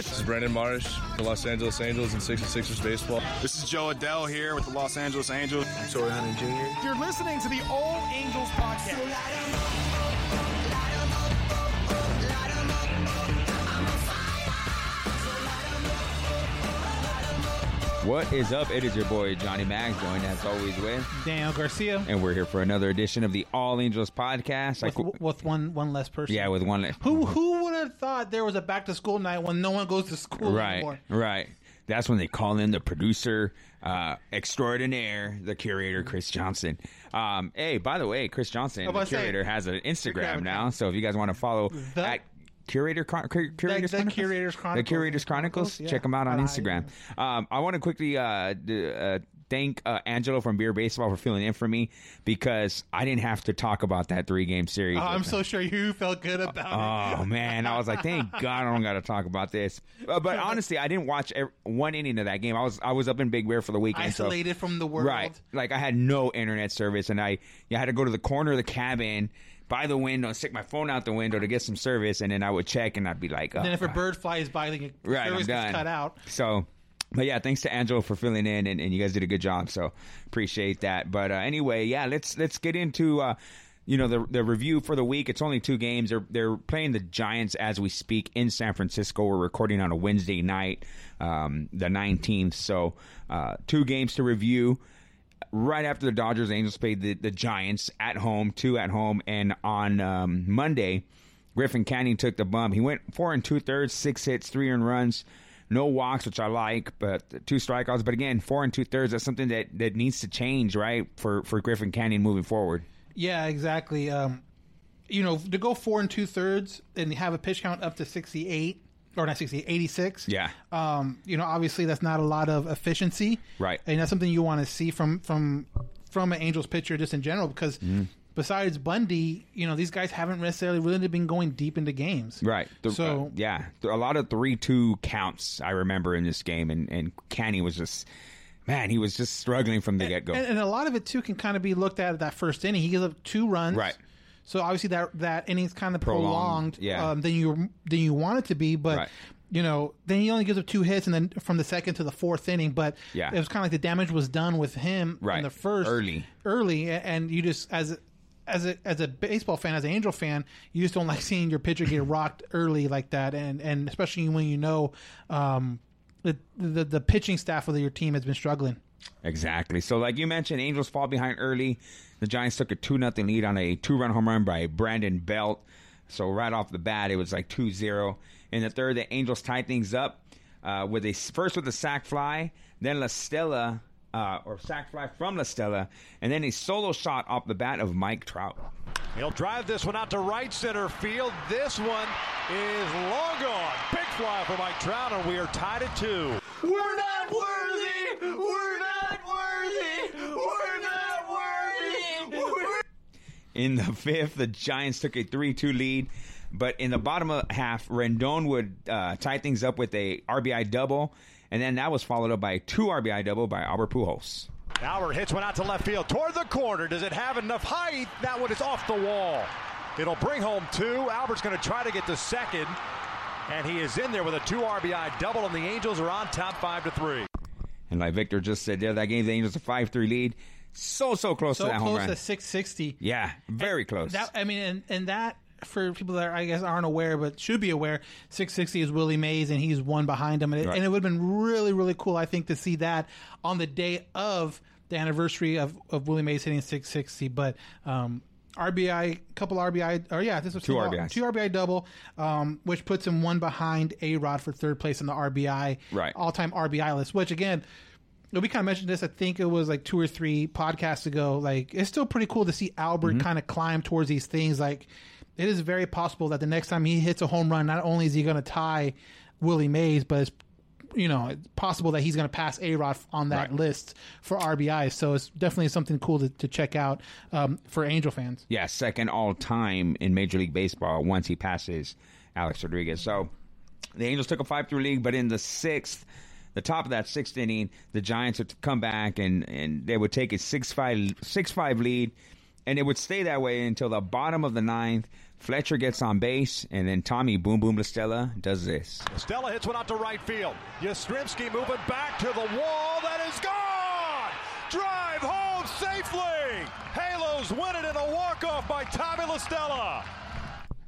This is Brandon Marsh for Los Angeles Angels and 66ers Baseball. This is Joe Adell here with the Los Angeles Angels. I'm Torrey Hunter Jr. You're listening to the All Angels Podcast. What is up? It is your boy Johnny Mag, joined as always with Daniel Garcia. And we're here for another edition of the All Angels Podcast. With one less person. Yeah, with one less. Who thought there was a back to school night when no one goes to school anymore. Right. That's when they call in the producer extraordinaire, the curator, Chris Johnson. Hey, by the way, Chris Johnson, the curator, has an Instagram now. So if you guys want to follow at Curator's Chronicles. The Curator's Chronicles. Yeah. Check them out on Instagram. Yeah. I want to quickly thank Angelo from Beer Baseball for filling in for me because I didn't have to talk about that 3-game series. Oh, I'm so sure you felt good about it. Oh, man. I was like, thank God I don't got to talk about this. But honestly, I didn't watch one inning of that game. I was up in Big Bear for the weekend. Isolated from the world. Right. Like, I had no internet service, and I had to go to the corner of the cabin by the window and stick my phone out the window to get some service, and then I would check, and I'd be like, oh, and then if a bird flies by, then service gets cut out. So... But yeah, thanks to Angelo for filling in, and you guys did a good job, so appreciate that. But anyway, yeah, let's get into the review for the week. It's only 2 games. They're playing the Giants as we speak in San Francisco. We're recording on a Wednesday night, the 19th. So 2 games to review. Right after the Dodgers, Angels played the Giants at home, 2 at home, and on Monday, Griffin Canning took the bump. He went 4 2/3, 6 hits, 3 earned runs. No walks, which I like, but 2 strikeouts. But again, 4 2/3, that's something that needs to change, right, for Griffin Canning moving forward. Yeah, exactly. To go 4 2/3 and have a pitch count up to 68, or not 68, 86. Yeah. Obviously that's not a lot of efficiency. Right. And that's something you want to see from an Angels pitcher just in general because besides Bundy, these guys haven't necessarily really been going deep into games. Right. A lot of 3-2 counts I remember in this game, and Canny was just, man, he was just struggling from the get-go. And a lot of it, too, can kind of be looked at that first inning. He gives up 2 runs. Right. So, obviously, that inning's kind of prolonged than you want it to be, but... Right. Then he only gives up 2 hits, and then from the second to the 4th inning. But it was kind of like the damage was done with him in the first early, and you just as a baseball fan, as an Angel fan, you just don't like seeing your pitcher get rocked early like that, and especially when the pitching staff of your team has been struggling. Exactly. So, like you mentioned, Angels fall behind early. The Giants took a 2-0 lead on a 2-run home run by Brandon Belt. So right off the bat, it was like 2-0. In the third, the Angels tied things up with a sac fly, then La Stella, or sac fly from La Stella, and then a solo shot off the bat of Mike Trout. He'll drive this one out to right center field. This one is long gone. Big fly for Mike Trout, and we are tied at 2. We're not worthy! We're not worthy! We're not worthy! In the 5th, the Giants took a 3-2 lead. But in the bottom of half, Rendon would tie things up with a RBI double, and then that was followed up by a 2 RBI double by Albert Pujols. Albert hits one out to left field toward the corner. Does it have enough height? That one is off the wall. It'll bring home 2. Albert's going to try to get to second, and he is in there with a 2 RBI double, and the Angels are on top 5-3. And like Victor just said there, that gave the Angels a 5-3 lead. So close to that home run. So close to 660. Yeah, very close. That, I mean, and that for people that I guess aren't aware but should be aware, 660 is Willie Mays, and he's one behind him. And it would have been really, really cool, I think, to see that on the day of the anniversary of Willie Mays hitting 660. But RBI, couple RBI, or yeah, this was two RBIs. Two RBI double, which puts him one behind A-Rod for third place in the RBI, all-time RBI list, which, again, we kind of mentioned this, I think it was like 2 or 3 podcasts ago. Like, it's still pretty cool to see Albert kind of climb towards these things. Like, it is very possible that the next time he hits a home run, not only is he going to tie Willie Mays, but it's, you know, it's possible that he's going to pass A-Rod on that list for RBIs. So it's definitely something cool to check out for Angel fans. Yeah, second all time in Major League Baseball once he passes Alex Rodriguez. So the Angels took a 5-3 lead, but in the top of that sixth inning, the Giants would come back and they would take a 6-5 lead, and it would stay that way until the bottom of the ninth. Fletcher gets on base, and then Tommy Boom Boom La Stella does this. La Stella hits one out to right field. Yastrzemski moving back to the wall. That is gone! Drive home safely! Halos win it in a walk-off by Tommy La Stella.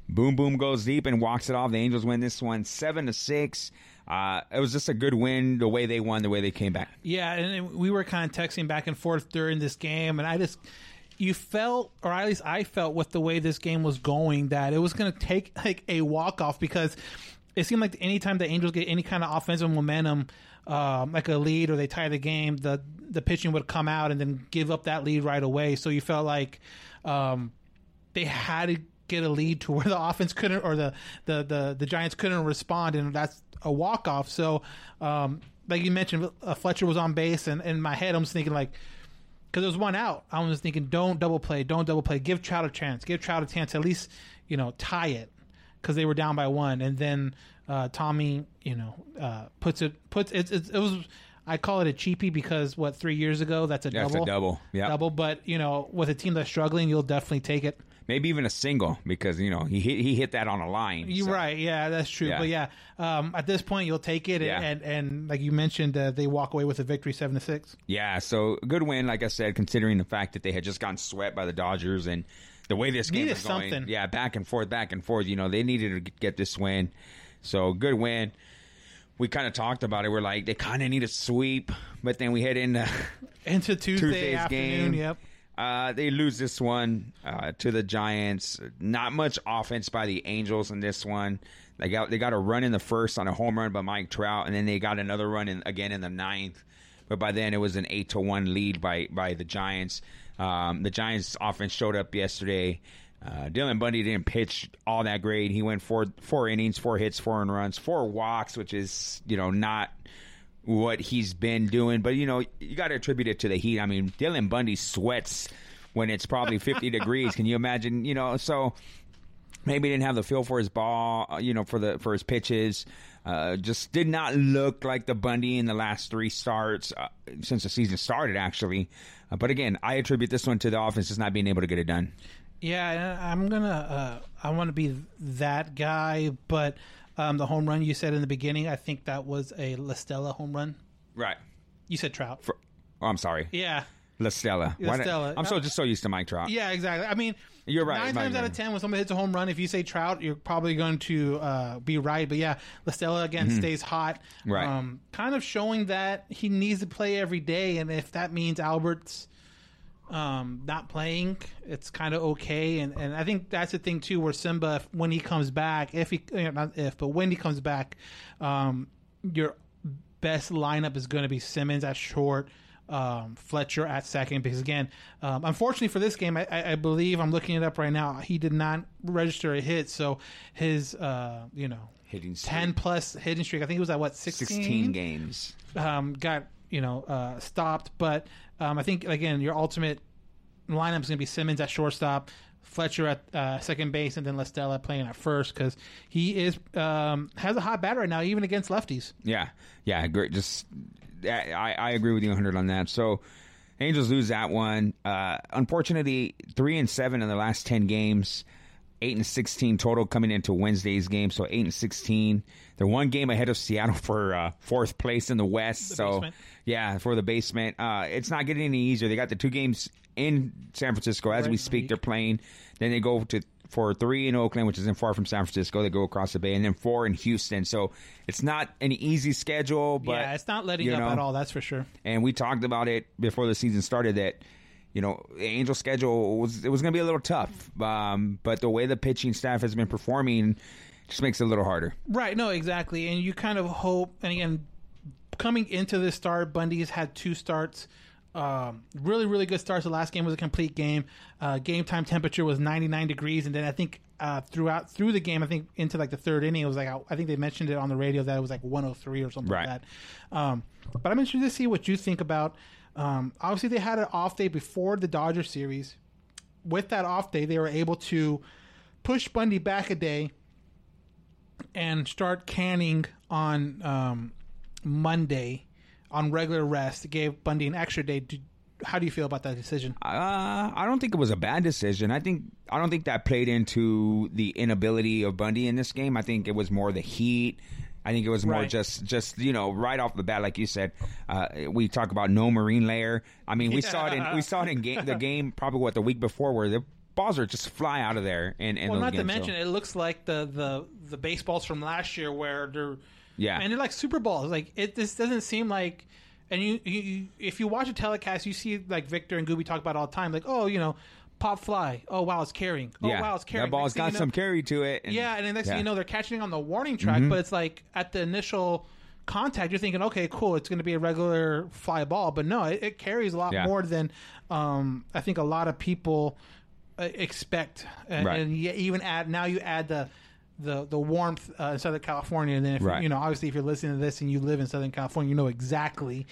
Boom Boom goes deep and walks it off. The Angels win this one 7-6. It was just a good win, the way they won, the way they came back. Yeah, and we were kind of texting back and forth during this game, and I felt with the way this game was going that it was going to take like a walk-off, because it seemed like anytime the Angels get any kind of offensive momentum, like a lead or they tie the game, the pitching would come out and then give up that lead right away. So you felt like they had to get a lead to where the offense couldn't, or the Giants couldn't respond, and that's a walk-off. So like you mentioned, Fletcher was on base, and in my head I'm just thinking, like, because there was one out, I was thinking don't double play, give Trout a chance, at least, you know, tie it, because they were down by one. And then Tommy, you know, puts it, I call it a cheapie, because 3 years ago, that's a double, but, you know, with a team that's struggling, you'll definitely take it. Maybe even a single, because, you know, he hit that on a line. You're so. Right. Yeah, that's true. Yeah. But, yeah, at this point, you'll take it. Yeah. And like you mentioned, they walk away with a victory 7-6. Yeah, so good win, like I said, considering the fact that they had just gotten swept by the Dodgers. And the way this game was going, yeah, back and forth. You know, they needed to get this win. So good win. We kind of talked about it. We're like, they kind of need a sweep. But then we head into Tuesday's afternoon game. Yep. They lose this one to the Giants. Not much offense by the Angels in this one. They got a run in the first on a home run by Mike Trout, and then they got another run in the ninth. But by then it was an 8-1 lead by the Giants. The Giants' offense showed up yesterday. Dylan Bundy didn't pitch all that great. He went four innings, 4 hits, 4 earned runs, 4 walks, which is, you know, not what he's been doing. But, you know, you got to attribute it to the heat. I mean, Dylan Bundy sweats when it's probably 50 degrees. Can you imagine? You know, so maybe he didn't have the feel for his ball, you know, for his pitches. Just did not look like the Bundy in the last 3 starts since the season started, actually. But, again, I attribute this one to the offense just not being able to get it done. Yeah, I want to be that guy, but the home run you said in the beginning, I think that was a La Stella home run. Right. You said Trout. I'm sorry. Yeah. La Stella. I'm just so used to Mike Trout. Yeah, exactly. I mean, you're right. 9 times out of 10, when somebody hits a home run, if you say Trout, you're probably going to be right. But yeah, La Stella, again, stays hot. Right. Kind of showing that he needs to play every day, and if that means Albert's not playing, it's kind of okay. And I think that's the thing too, where Simba, when he comes back, when he comes back, your best lineup is going to be Simmons at short, Fletcher at second, because again, unfortunately for this game, I believe, I'm looking it up right now, he did not register a hit, so his hitting streak. 10+ hitting streak, I think it was at 16 games, got stopped. But I think, again, your ultimate lineup is going to be Simmons at shortstop, Fletcher at second base, and then La Stella playing at first, because he is has a hot bat right now, even against lefties. Yeah, great. Just I agree with you 100 on that. So Angels lose that one. Unfortunately, 3-7 in the last 10 games, 8-16 total coming into Wednesday's game. So 8-16. They're one game ahead of Seattle for fourth place in the West. Basement. Yeah, for the basement. It's not getting any easier. They got the 2 games in San Francisco as we speak. They're playing. Then they go to for three in Oakland, which isn't far from San Francisco. They go across the bay, and then four in Houston. So it's not an easy schedule, but yeah, it's not letting up at all. That's for sure. And we talked about it before the season started that the Angels' schedule was going to be a little tough, but the way the pitching staff has been performing just makes it a little harder. Right? No, exactly. And you kind of hope. And again, coming into this start, Bundy's had two starts. Really, really good starts. The last game was a complete game. Game time temperature was 99 degrees, and then I think through the game, I think into like the third inning, it was like I think they mentioned it on the radio that it was like 103 or something like that. But I'm interested to see what you think about. Obviously, they had an off day before the Dodgers series. With that off day, they were able to push Bundy back a day and start Canning on Monday. On regular rest, gave Bundy an extra day. How do you feel about that decision? I don't think it was a bad decision. I don't think that played into the inability of Bundy in this game. I think it was more the heat. I think it was more just right off the bat, like you said. We talk about no marine layer. I mean, we saw it in the game probably the week before where the balls are just fly out of there. And well, not to mention it looks like the baseballs from last year where they're. Yeah, and they're like Super Balls. Like this doesn't seem like, and you if you watch a telecast, you see like Victor and Gooby talk about it all the time. Like, pop fly. Oh wow, it's carrying. That ball's got some carry to it. And then next thing you know, they're catching on the warning track. Mm-hmm. But it's like at the initial contact, you're thinking, okay, cool, it's going to be a regular fly ball. But no, it carries a lot more than I think a lot of people expect. And even you add the warmth in Southern California, and then if, obviously if you're listening to this and you live in Southern California, you know exactly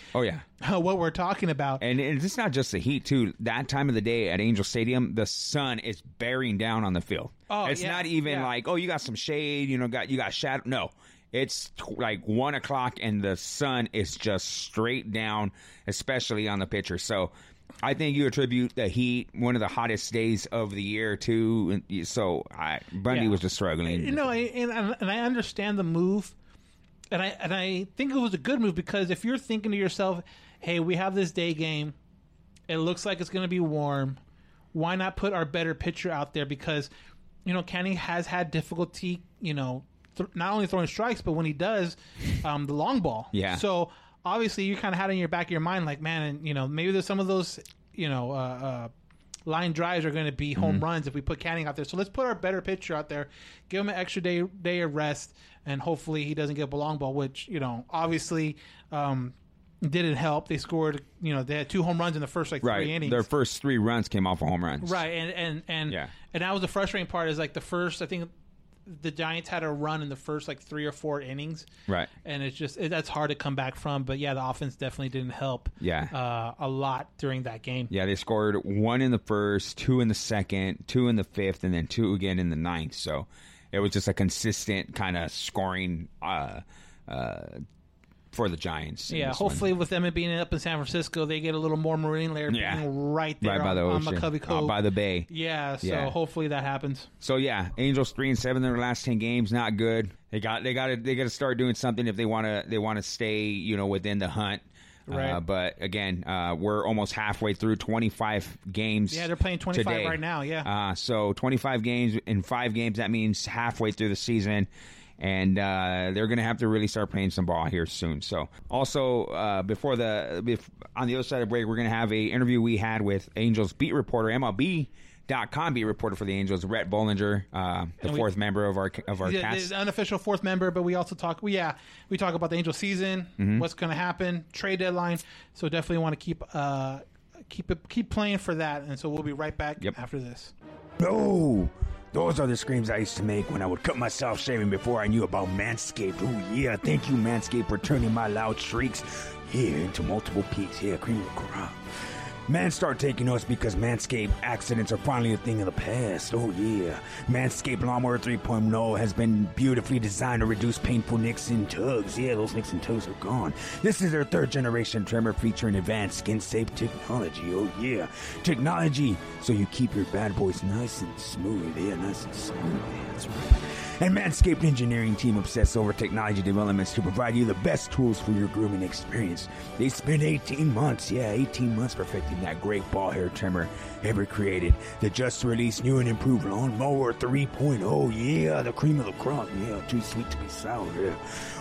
what we're talking about. And it's not just the heat too. That time of the day at Angel Stadium, the sun is bearing down on the field. It's not even like, you got some shade, you got shadow. No, it's like 1 o'clock and the sun is just straight down, especially on the pitcher. So I think you attribute the heat, one of the hottest days of the year, too. So Bundy was just struggling. And I understand the move, and I think it was a good move because if you're thinking to yourself, "Hey, we have this day game. It looks like it's going to be warm. Why not put our better pitcher out there?" Because Canning has had difficulty, not only throwing strikes, but when he does, the long ball. Yeah. So. Obviously, you kind of had it in your back of your mind, like, man, and, maybe there's some of those, line drives are going to be home runs if we put Canning out there. So let's put our better pitcher out there, give him an extra day of rest, and hopefully he doesn't get a long ball, which, obviously didn't help. They scored, they had two home runs in the first three innings. Their first three runs came off of home runs. Right, and that was the frustrating part is like the first, I think. The Giants had a run in the first three or four innings, right? And it's just that's hard to come back from. But the offense definitely didn't help. A lot during that game. Yeah, they scored one in the first, two in the second, two in the fifth, and then two again in the ninth. So it was just a consistent kind of scoring for the Giants. Yeah, hopefully with them being up in San Francisco, they get a little more marine layer being right there by the ocean, by the bay. Yeah, so hopefully that happens. So Angels 3-7 in their last 10 games, not good. They got to start doing something if they want to stay, within the hunt. Right. But again, we're almost halfway through 25 games. Yeah, they're playing 25 today. Right now, yeah. So 25 games in 5 games, that means halfway through the season. And they're going to have to really start playing some ball here soon. So, also on the other side of the break, we're going to have an interview we had with Angels beat reporter, MLB.com beat reporter for the Angels, Rhett Bollinger, fourth member of our cast, the unofficial fourth member. But we also talk about the Angels season, what's going to happen, trade deadline. So definitely want to keep playing for that. And so we'll be right back after this. No. Those are the screams I used to make when I would cut myself shaving before I knew about Manscaped. Oh yeah, thank you Manscaped for turning my loud shrieks into multiple peaks. Yeah, cream of the crop. Man, start taking us because Manscaped accidents are finally a thing of the past. Oh yeah, Manscaped Lawnmower 3.0 has been beautifully designed to reduce painful nicks and tugs. Yeah, those nicks and tugs are gone. This is their third generation trimmer featuring advanced skin-safe technology. Oh yeah, technology so you keep your bad boys nice and smooth. Yeah, nice and smooth. Yeah, that's right. And Manscaped engineering team obsess over technology developments to provide you the best tools for your grooming experience. They spent 18 months perfecting making that great ball hair trimmer ever created. The just released new and improved Lawn Mower 3.0. Yeah, the cream of the crop. Yeah, too sweet to be sour. Yeah.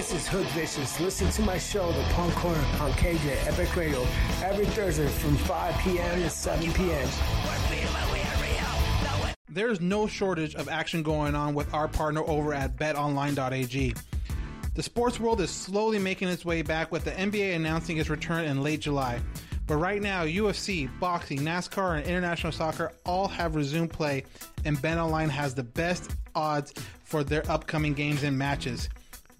This is Hood Vicious. Listen to my show, The Punk Corner, on KJ Epic Radio, every Thursday from 5 p.m. to 7 p.m. There's no shortage of action going on with our partner over at BetOnline.ag. The sports world is slowly making its way back with the NBA announcing its return in late July. But right now, UFC, boxing, NASCAR, and international soccer all have resumed play, and BetOnline has the best odds for their upcoming games and matches.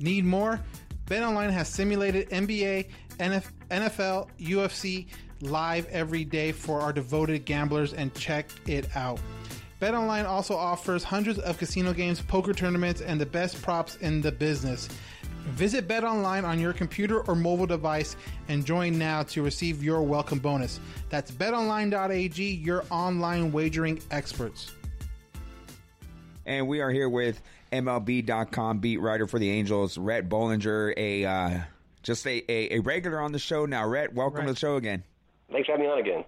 Need more? BetOnline has simulated NBA, NFL, UFC live every day for our devoted gamblers, and check it out. BetOnline also offers hundreds of casino games, poker tournaments, and the best props in the business. Visit BetOnline on your computer or mobile device and join now to receive your welcome bonus. That's BetOnline.ag, your online wagering experts. And we are here with MLB.com beat writer for the Angels, Rhett Bollinger, just a regular on the show now. Rhett, welcome to the show again. Thanks for having me on again.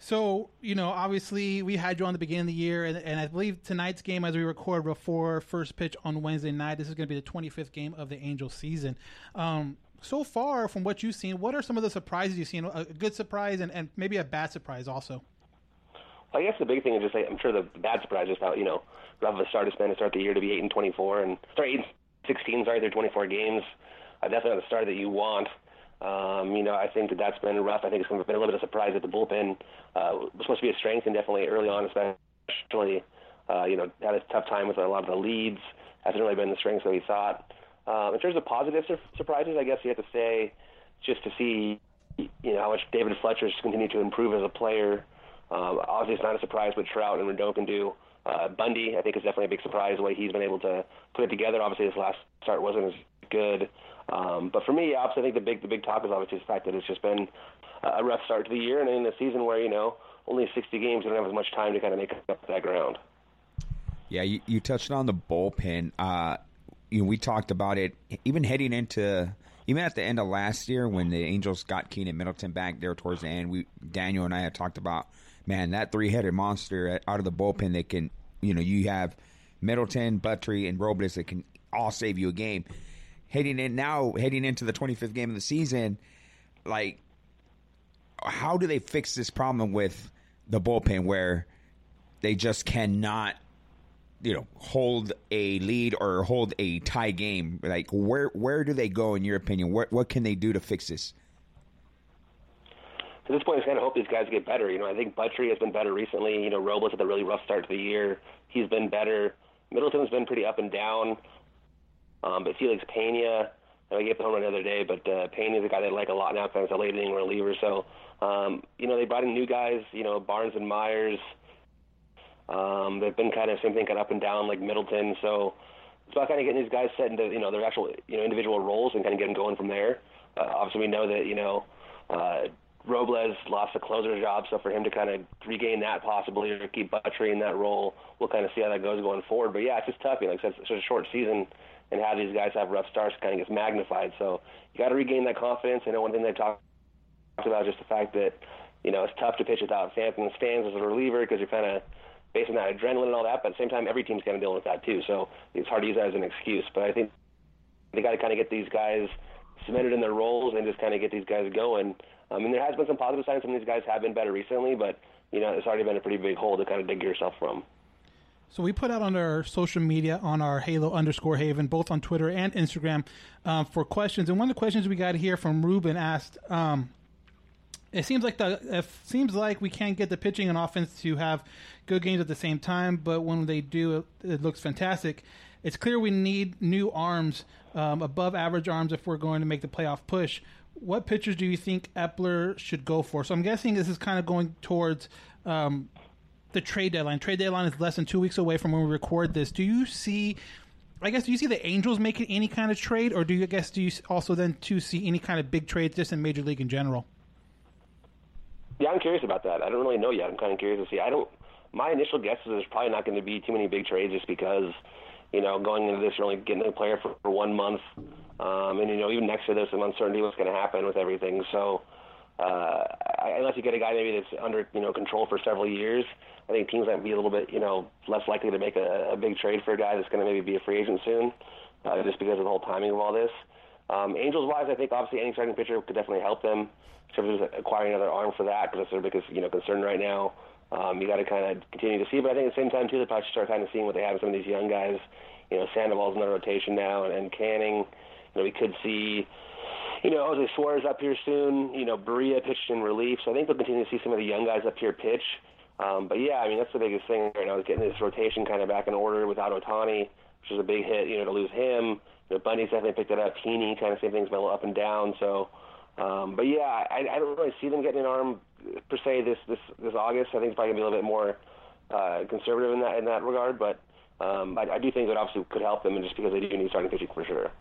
So, you know, obviously we had you on the beginning of the year, and I believe tonight's game, as we record before first pitch on Wednesday night, this is going to be the 25th game of the Angels season. So far, from what you've seen, what are some of the surprises you've seen? A good surprise and maybe a bad surprise also. I guess the big thing is just, I'm sure the bad surprise is how, you know, rough of a start it's been to start the year to be 8-24 and start 8-16, sorry, through 24 games. Definitely not the start that you want. You know, I think that's been rough. I think it's been a little bit of a surprise that the bullpen was supposed to be a strength, and definitely early on, especially, you know, had a tough time with a lot of the leads. Hasn't really been the strength that we thought. In terms of positive surprises, I guess you have to say, just to see, you know, how much David Fletcher's continued to improve as a player. Obviously, it's not a surprise what Trout and Rendon can do. Bundy, I think, is definitely a big surprise the way he's been able to put it together. Obviously, his last start wasn't as good. But for me, I think the big talk is obviously the fact that it's just been a rough start to the year, and in a season where, you know, only 60 games, you don't have as much time to kind of make up that ground. Yeah, you touched on the bullpen. You know, we talked about it even heading into even at the end of last year when the Angels got Keenan Middleton back there towards the end. Daniel and I had talked about, man, that three-headed monster out of the bullpen that can, you know, you have Middleton, Buttry, and Robles that can all save you a game. Heading into the 25th game of the season, like, how do they fix this problem with the bullpen where they just cannot, you know, hold a lead or hold a tie game? Like, where do they go, in your opinion? What can they do to fix this? At this point, I kind of hope these guys get better. You know, I think Buttry has been better recently. You know, Robles had a really rough start to the year. He's been better. Middleton's been pretty up and down. But Felix Pena, He gave up a home run the other day, but Pena is a guy they like a lot now because he's a late-inning reliever. So, they brought in new guys, Barnes and Myers. They've been kind of same thing, kind of up and down, like Middleton. So it's about kind of getting these guys set into, their actual, individual roles and kind of get them going from there. Obviously, we know that, Robles lost the closer job, so for him to kind of regain that possibly or keep butchering that role, we'll kind of see how that goes going forward. But, yeah, it's just tough. Like I said, it's such a short season, and how these guys have rough starts kind of gets magnified. So you got to regain that confidence. I know one thing they talked about is just the fact that, it's tough to pitch without fans in the stands as a reliever because you're kind of based on that adrenaline and all that, but at the same time, every team's kind of dealing with that too. So it's hard to use that as an excuse. But I think they got to kind of get these guys cemented in their roles and just kind of get these guys going. I mean, there has been some positive signs. Some of these guys have been better recently, but, it's already been a pretty big hole to kind of dig yourself from. So we put out on our social media, on our Halo_Haven, both on Twitter and Instagram, for questions. And one of the questions we got here from Ruben asked, it seems like we can't get the pitching and offense to have good games at the same time, but when they do, it looks fantastic. It's clear we need new arms, above average arms, if we're going to make the playoff push. What pitchers do you think Epler should go for? So I'm guessing this is kind of going towards the trade deadline. Trade deadline is less than 2 weeks away from when we record this. Do you see the Angels making any kind of trade, or do you also see any kind of big trades just in Major League in general? Yeah, I'm curious about that. I don't really know yet. I'm kind of curious to see. My initial guess is there's probably not going to be too many big trades just because, going into this, you're only getting a player for 1 month. And, even next year, there's some uncertainty what's going to happen with everything. So unless you get a guy maybe that's under, control for several years, I think teams might be a little bit, less likely to make a big trade for a guy that's going to maybe be a free agent soon just because of the whole timing of all this. Angels-wise, I think obviously any starting pitcher could definitely help them in terms of acquiring another arm for that because that's their biggest concern right now. You got to kind of continue to see, but I think at the same time too, they probably should start kind of seeing what they have with some of these young guys. Sandoval's in the rotation now, and Canning. We could see Jose Suarez up here soon. Barria pitched in relief, so I think they'll continue to see some of the young guys up here pitch. But yeah, I mean that's the biggest thing right now is getting this rotation kind of back in order without Ohtani, which is a big hit. To lose him. Bundy's definitely picked it up. Heaney, kind of same things, been a little up and down. So, but yeah, I don't really see them getting an arm per se this August. I think it's probably gonna be a little bit more conservative in that regard. But I do think that obviously could help them, and just because they do need starting pitching for sure.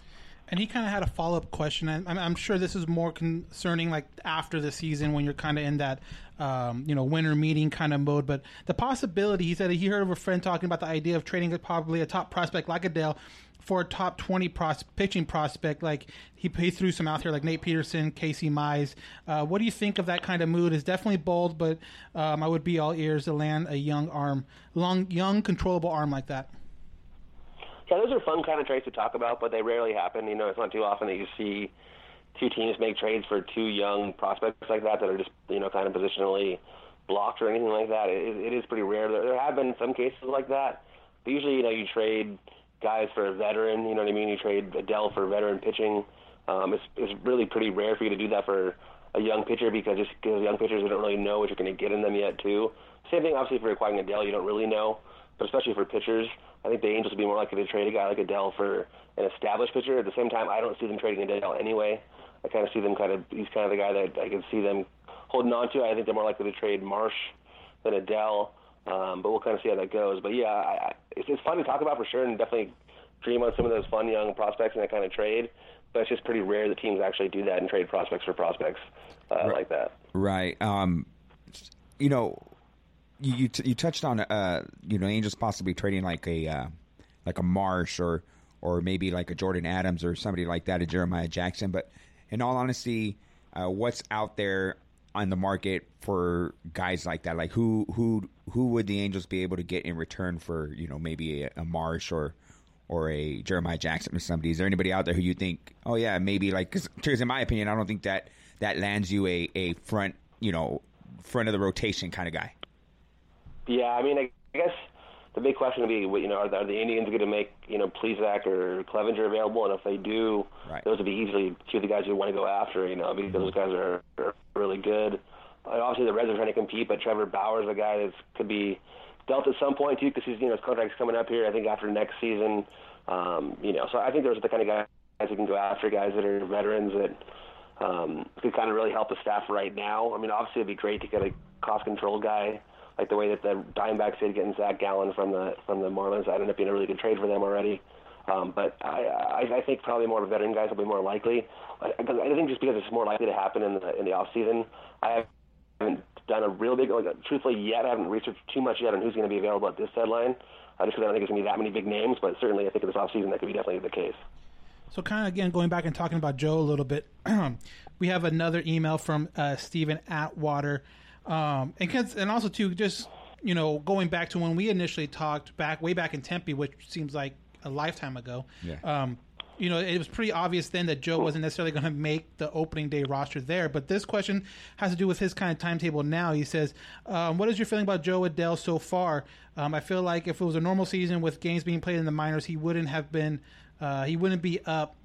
And he kind of had a follow-up question. I'm sure this is more concerning, like after the season when you're kind of in that, winter meeting kind of mode. But the possibility, he said he heard of a friend talking about the idea of trading probably a top prospect like Adele for a top 20 pitching prospect. Like he threw some out here, like Nate Peterson, Casey Mize. What do you think of that kind of mood? It's definitely bold, but I would be all ears to land a young controllable arm like that. Yeah, those are fun kind of trades to talk about, but they rarely happen. It's not too often that you see two teams make trades for two young prospects like that are just, kind of positionally blocked or anything like that. It is pretty rare. There have been some cases like that, but usually, you trade guys for a veteran, you know what I mean? You trade Adele for veteran pitching. It's really pretty rare for you to do that for a young pitcher because young pitchers don't really know what you're going to get in them yet, too. Same thing, obviously, for acquiring Adele, you don't really know, but especially for pitchers, I think the Angels would be more likely to trade a guy like Adele for an established pitcher. At the same time, I don't see them trading Adele anyway. I kind of see them he's kind of the guy that I can see them holding on to. I think they're more likely to trade Marsh than Adele, but we'll kind of see how that goes. But yeah, it's fun to talk about for sure, and definitely dream on some of those fun young prospects and that kind of trade. But it's just pretty rare that teams actually do that and trade prospects for prospects like that. Right. You touched on Angels possibly trading like a Marsh or maybe like a Jordan Adams or somebody like that, a Jeremiah Jackson. But in all honesty, what's out there on the market for guys like that? Like who would the Angels be able to get in return for maybe a Marsh or a Jeremiah Jackson or somebody? Is there anybody out there who you think? Oh yeah, maybe because in my opinion, I don't think that lands you a front front of the rotation kind of guy. Yeah, I mean, I guess the big question would be, are the Indians going to make, Plesac or Clevinger available? And if they do, right, those would be easily two of the guys you want to go after, because those guys are really good. And obviously, the Reds are trying to compete, but Trevor Bauer's a guy that could be dealt at some point, too, because his contract's coming up here, I think, after next season. So I think those are the kind of guys who can go after guys that are veterans that could kind of really help the staff right now. I mean, obviously it'd be great to get a cost control guy, like the way that the Diamondbacks did getting Zach Gallen from the Marlins. That ended up being a really good trade for them already. But I think probably more veteran guys will be more likely. I think just because it's more likely to happen in the offseason. I haven't done a real big, truthfully yet, I haven't researched too much yet on who's going to be available at this deadline. Just because I don't think there's going to be that many big names, but certainly I think in this offseason that could be definitely the case. So kind of, again, going back and talking about Joe a little bit, we have another email from Stephen Atwater. And also, too, just, you know, going back to when we initially talked way back in Tempe, which seems like a lifetime ago. Yeah. You know, it was pretty obvious then that Joe wasn't necessarily going to make the opening day roster there. But this question has to do with his kind of timetable now. He says, what is your feeling about Joe Adell so far? I feel like if it was a normal season with games being played in the minors, he wouldn't be up.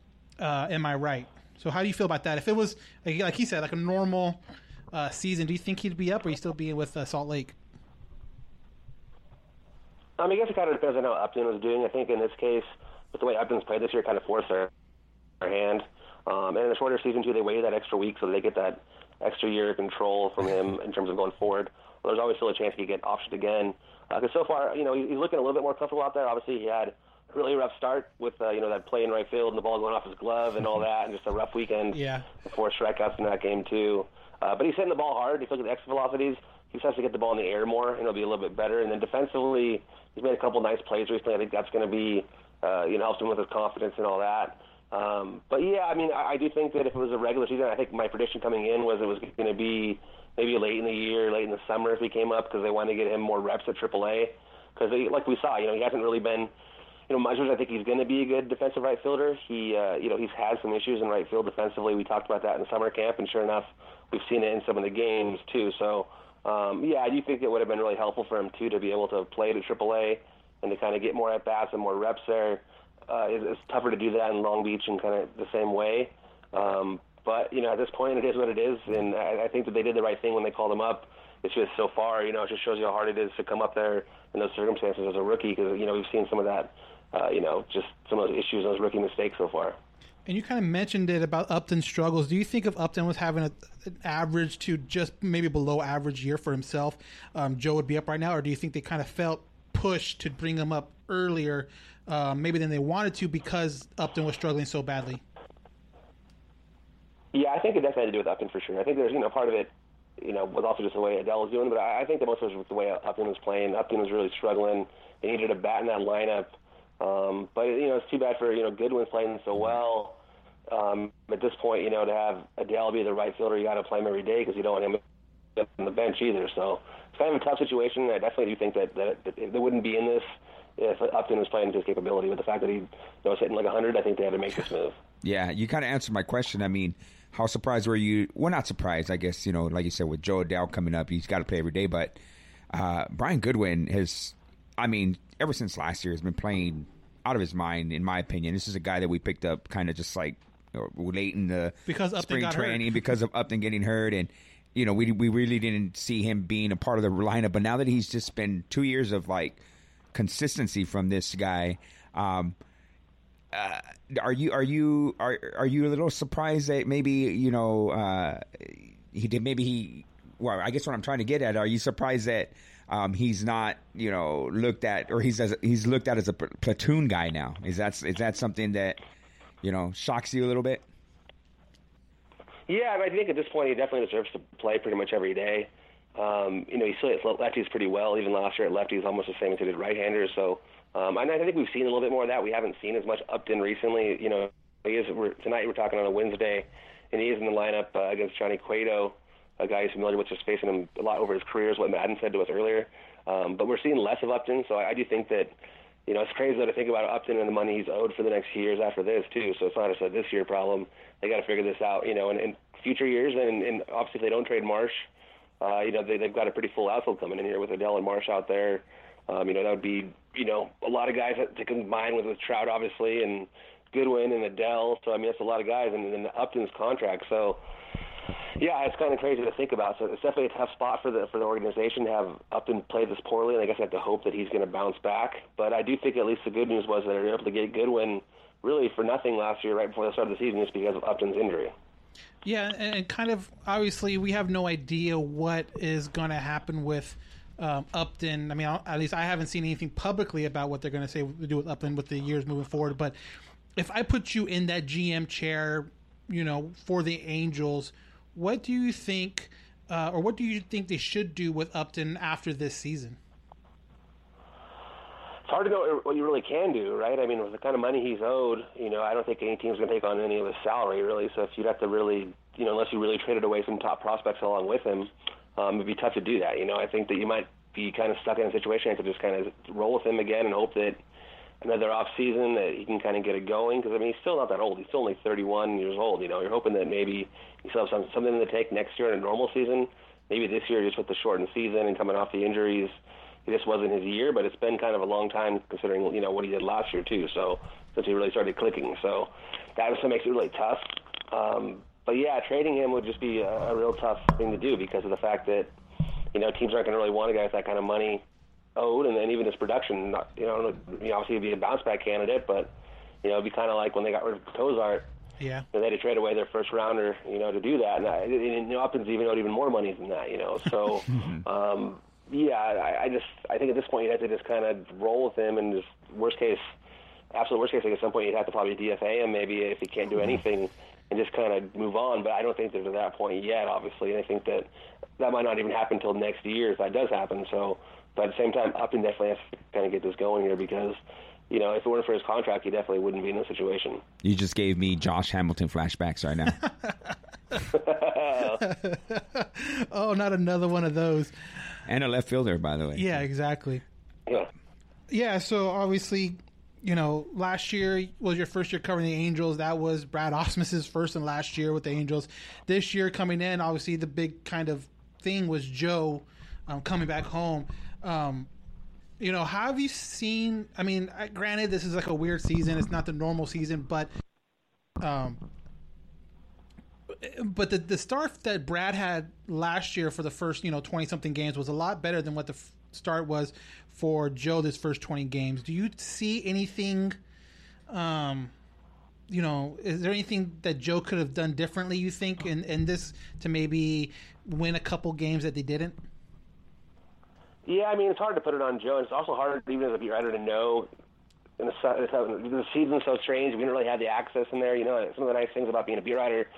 Am I right? So how do you feel about that? If it was, like he said, like a normal season, do you think he'd be up or he'd still be with Salt Lake? I guess it kind of depends on how Upton was doing. I think in this case, but the way Upton's played this year kind of forced their hand. And in the shorter season, too, they waited that extra week so they get that extra year of control from him in terms of going forward. Well, there's always still a chance he could get optioned again. Because so far, you know, he's looking a little bit more comfortable out there. Obviously, he had a really rough start with, you know, that play in right field and the ball going off his glove and all that, and just a rough weekend before strikeouts in that game, too. But he's hitting the ball hard. If you look at the exit velocities, he has to get the ball in the air more, and it'll be a little bit better. And then defensively, he's made a couple nice plays recently. I think that's going to be... you know, helps him with his confidence and all that. But I do think that if it was a regular season, I think my prediction coming in was it was going to be maybe late in the year, late in the summer if he came up, because they wanted to get him more reps at AAA. Because like we saw, you know, he hasn't really been, you know, much as I think he's going to be a good defensive right fielder. He, you know, he's had some issues in right field defensively. We talked about that in summer camp, and sure enough, we've seen it in some of the games too. So, I do think it would have been really helpful for him too to be able to play at AAA. And to kind of get more at-bats and more reps there, it's tougher to do that in Long Beach in kind of the same way. But, you know, at this point, it is what it is, and I think that they did the right thing when they called him up. It's just so far, you know, it just shows you how hard it is to come up there in those circumstances as a rookie because, you know, we've seen some of that, you know, just some of those issues, those rookie mistakes so far. And you kind of mentioned it about Upton's struggles. Do you think if Upton was having an average to just maybe below average year for himself, Joe would be up right now, or do you think they kind of felt push to bring him up earlier maybe than they wanted to because Upton was struggling so badly? Yeah, I think it definitely had to do with Upton for sure. I think there's, you know, part of it, you know, was also just the way Adell was doing, but I think that most of it was the way Upton was playing. Upton was really struggling. They needed a bat in that lineup. But, you know, it's too bad for, you know, Goodwin's playing so well. At this point, you know, to have Adell be the right fielder, you got to play him every day because you don't want him on the bench either. So it's kind of a tough situation. I definitely do think that they wouldn't be in this if Upton was playing to his capability. But the fact that he was hitting like 100, I think they had to make this move. Yeah, you kind of answered my question. I mean, how surprised were you? Well, not surprised, I guess, you know, like you said, with Joe Adell coming up, he's got to play every day. But Brian Goodwin has, I mean, ever since last year, has been playing out of his mind, in my opinion. This is a guy that we picked up kind of just like late in the spring training because of Upton getting hurt. And you know, we really didn't see him being a part of the lineup, but now that he's just been 2 years of like consistency from this guy, are you a little surprised that maybe, you know, I guess what I'm trying to get at, are you surprised that he's not, you know, looked at, or he's looked at as a platoon guy now? Is that something that, you know, shocks you a little bit? Yeah, I think at this point he definitely deserves to play pretty much every day. You know, he still hits lefties pretty well. Even last year at lefties, almost the same as he did right-handers. So, and I think we've seen a little bit more of that. We haven't seen as much Upton recently. You know, tonight we're talking on a Wednesday, and he is in the lineup against Johnny Cueto, a guy who's familiar with just facing him a lot over his career, is what Madden said to us earlier. But we're seeing less of Upton, so I do think that, you know, it's crazy though to think about Upton and the money he's owed for the next few years after this too. So it's not just a this year problem. They got to figure this out, you know, in future years. And obviously, if they don't trade Marsh, you know, they've got a pretty full outfield coming in here with Adell and Marsh out there. You know, that would be, you know, a lot of guys to combine with Trout, obviously, and Goodwin and Adell. So I mean, that's a lot of guys, and then Upton's contract. So Yeah, it's kind of crazy to think about. So it's definitely a tough spot for the organization to have Upton play this poorly, and I guess I have to hope that he's going to bounce back. But I do think at least the good news was that they were able to get Goodwin really for nothing last year right before the start of the season just because of Upton's injury. Yeah, and kind of obviously we have no idea what is going to happen with Upton. I mean, at least I haven't seen anything publicly about what they're going to say to do with Upton with the years moving forward. But if I put you in that GM chair, you know, for the Angels, what do you think, or what do you think they should do with Upton after this season? It's hard to know what you really can do, right? I mean, with the kind of money he's owed, you know, I don't think any team's going to take on any of his salary, really. So if you'd have to really, you know, unless you really traded away some top prospects along with him, it'd be tough to do that. You know, I think that you might be kind of stuck in a situation to just kind of roll with him again and hope that another off season that he can kind of get it going, because I mean he's still not that old. He's still only 31 years old. You know, you're hoping that maybe he still has something in the tank next year in a normal season. Maybe this year, just with the shortened season and coming off the injuries, this wasn't his year. But it's been kind of a long time considering, you know, what he did last year too. So since he really started clicking, so that also makes it really tough. But yeah, trading him would just be a real tough thing to do because of the fact that, you know, teams aren't going to really want a guy with that kind of money owed, and then even his production, not, you know, obviously he'd be a bounce-back candidate, but, you know, it'd be kind of like when they got rid of Cozart. Yeah. They had to trade away their first-rounder, you know, to do that, and Upton's even owed even more money than that, you know, so, I think at this point you'd have to just kind of roll with him, and just worst case, I guess at some point you'd have to probably DFA him, maybe, if he can't do anything, and just kind of move on, but I don't think they're to that point yet, obviously, and I think that might not even happen until next year if that does happen, so... But at the same time, Upton definitely has to kind of get this going here because, you know, if it weren't for his contract, he definitely wouldn't be in this situation. You just gave me Josh Hamilton flashbacks right now. Oh, not another one of those. And a left fielder, by the way. Yeah, exactly. Yeah, so obviously, you know, last year was your first year covering the Angels. That was Brad Ausmus's first and last year with the Angels. This year coming in, obviously the big kind of thing was Joe coming back home. You know, how have you seen, I mean, granted, this is like a weird season. It's not the normal season, but the start that Brad had last year for the first, you know, 20 something games was a lot better than what the start was for Joe this first 20 games. Do you see anything, you know, is there anything that Joe could have done differently, you think, in this to maybe win a couple games that they didn't? Yeah, I mean, it's hard to put it on Joe, and it's also hard, even as a beat writer, to know. And the season's so strange, we didn't really have the access in there. You know, some of the nice things about being a beat writer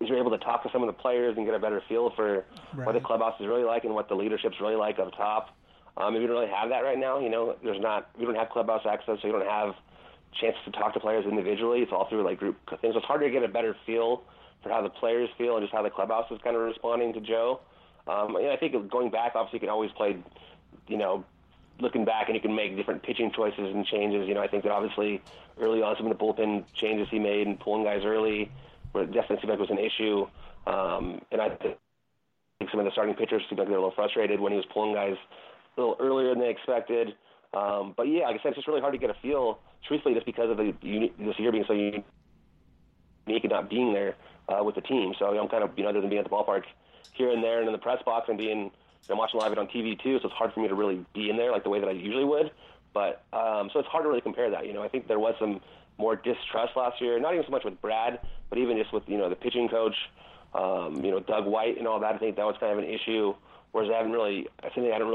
is you're able to talk to some of the players and get a better feel for what the clubhouse is really like and what the leadership's really like up top. If you don't really have that right now, you know, we don't have clubhouse access, so you don't have chances to talk to players individually. It's all through, like, group things. So it's harder to get a better feel for how the players feel and just how the clubhouse is kind of responding to Joe. And I think going back, obviously, you can always play, you know, looking back, and you can make different pitching choices and changes. You know, I think that obviously early on, some of the bullpen changes he made and pulling guys early where it definitely seemed like was an issue. And I think some of the starting pitchers seemed like they were a little frustrated when he was pulling guys a little earlier than they expected. But yeah, like I said, it's just really hard to get a feel, truthfully, just because of this year being so unique and not being there with the team. So, you know, I'm kind of, you know, other than being at the ballpark here and there and in the press box and being, you know, watching live it on TV too, so it's hard for me to really be in there like the way that I usually would. But so it's hard to really compare that. You know, I think there was some more distrust last year, not even so much with Brad, but even just with, you know, the pitching coach, you know, Doug White and all that. I think that was kind of an issue. Whereas I don't really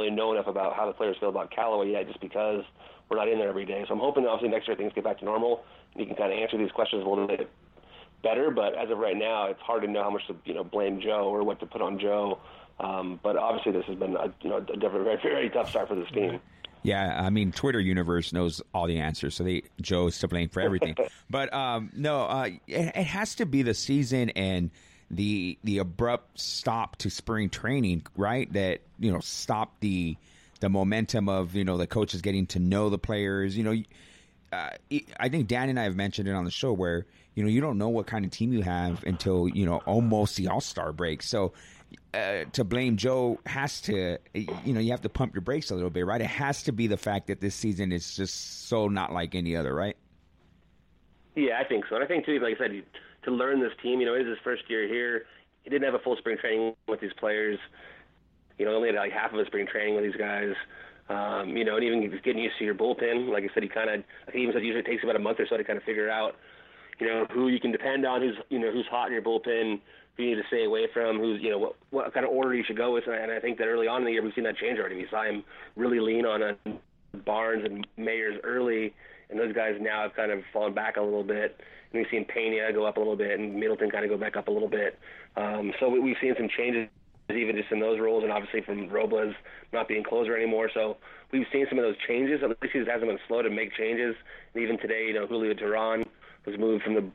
know enough about how the players feel about Callaway yet, just because we're not in there every day. So I'm hoping that obviously next year things get back to normal and you can kind of answer these questions a little bit better. But as of right now, it's hard to know how much to, you know, blame Joe or what to put on Joe. But obviously, this has been a very, very tough start for this team. Yeah, I mean, Twitter universe knows all the answers, so Joe is to blame for everything. But it has to be the season and the abrupt stop to spring training, right? That, you know, stopped the momentum of, you know, the coaches getting to know the players. You know, I think Dan and I have mentioned it on the show where, you know, you don't know what kind of team you have until, you know, almost the All-Star break. So. To blame Joe has to, you know, you have to pump your brakes a little bit, right? It has to be the fact that this season is just so not like any other, right? Yeah, I think so. And I think, too, like I said, to learn this team, you know, it is his first year here. He didn't have a full spring training with his players. You know, he only had like half of a spring training with these guys. You know, and even getting used to your bullpen. Like I said, he usually takes about a month or so to kind of figure out, you know, who you can depend on, who's hot in your bullpen, who you need to stay away from, who's, you know, what kind of order you should go with. And I think that early on in the year, we've seen that change already. We saw him really lean on Barnes and Mayers early, and those guys now have kind of fallen back a little bit. And we've seen Pena go up a little bit and Middleton kind of go back up a little bit. So we've seen some changes even just in those roles, and obviously from Robles not being closer anymore. So we've seen some of those changes. At least he hasn't been slow to make changes. And even today, you know, Julio Teheran was moved from the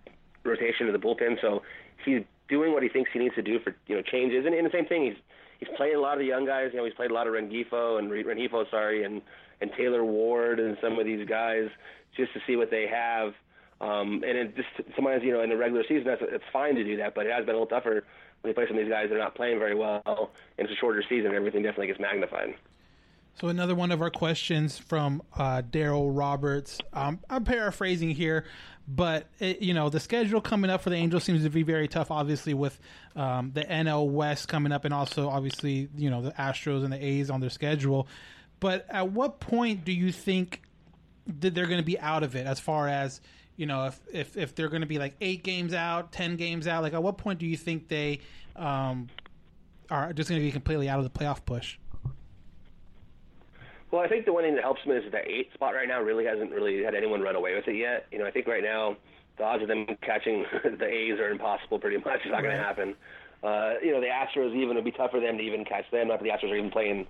rotation to the bullpen. So he's doing what he thinks he needs to do for, you know, changes. And the same thing, he's playing a lot of the young guys. You know, he's played a lot of Rengifo, and Taylor Ward and some of these guys just to see what they have. And it just sometimes, you know, in the regular season, it's fine to do that, but it has been a little tougher when you play some of these guys that are not playing very well, and it's a shorter season, and everything definitely gets magnified. So another one of our questions from Daryl Roberts. I'm paraphrasing here, but the schedule coming up for the Angels seems to be very tough, obviously, with the NL West coming up, and also, obviously, you know, the Astros and the A's on their schedule. But at what point do you think that they're going to be out of it, as far as, you know, if they're going to be like 8 games out, 10 games out? Like, at what point do you think they are just going to be completely out of the playoff push? Well, I think the one thing that helps them is that 8 spot right now really hasn't really had anyone run away with it yet. You know, I think right now the odds of them catching the A's are impossible pretty much. It's not going to happen. You know, the Astros even would be tough for them to even catch them. Not that the Astros are even playing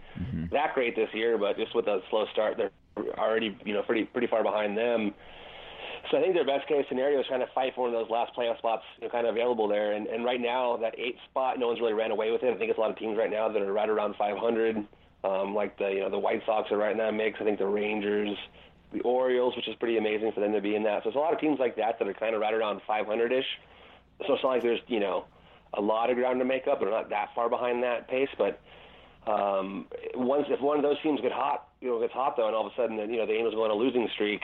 that great this year, but just with a slow start, they're already, you know, pretty far behind them. So I think their best case scenario is trying to fight for one of those last playoff spots, you know, kind of available there. And right now, that 8 spot, no one's really ran away with it. I think it's a lot of teams right now that are right around 500, like the White Sox are right in that mix. I think the Rangers, the Orioles, which is pretty amazing for them to be in that. So there's a lot of teams like that that are kind of right around 500-ish. So it's not like there's, you know, a lot of ground to make up. They're not that far behind that pace, but if one of those teams gets hot though, and all of a sudden, you know, the Angels go on a losing streak,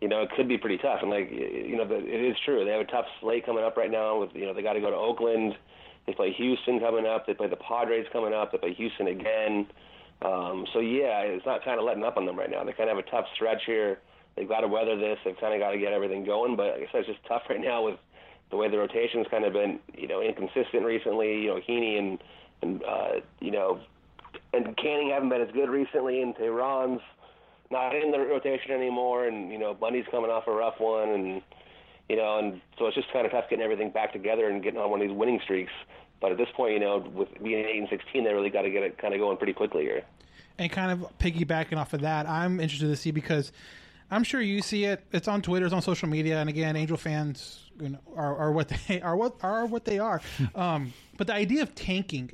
you know, it could be pretty tough. And like, you know, it is true. They have a tough slate coming up right now. With, you know, they got to go to Oakland. They play Houston coming up. They play the Padres coming up. They play Houston again. So yeah, it's not kind of letting up on them right now. They kind of have a tough stretch here. They've got to weather this. They've kind of got to get everything going. But like I said, it's just tough right now with the way the rotation's kind of been, you know, inconsistent recently. You know, Heaney and Canning haven't been as good recently, and Tehran's not in the rotation anymore, and, you know, Bundy's coming off a rough one, and, you know, and so it's just kind of tough getting everything back together and getting on one of these winning streaks. But at this point, you know, with being 8-16, they really got to get it kind of going pretty quickly here. And kind of piggybacking off of that, I'm interested to see, because I'm sure you see it. It's on Twitter, it's on social media, and again, Angel fans, you know, are what they are. But the idea of tanking,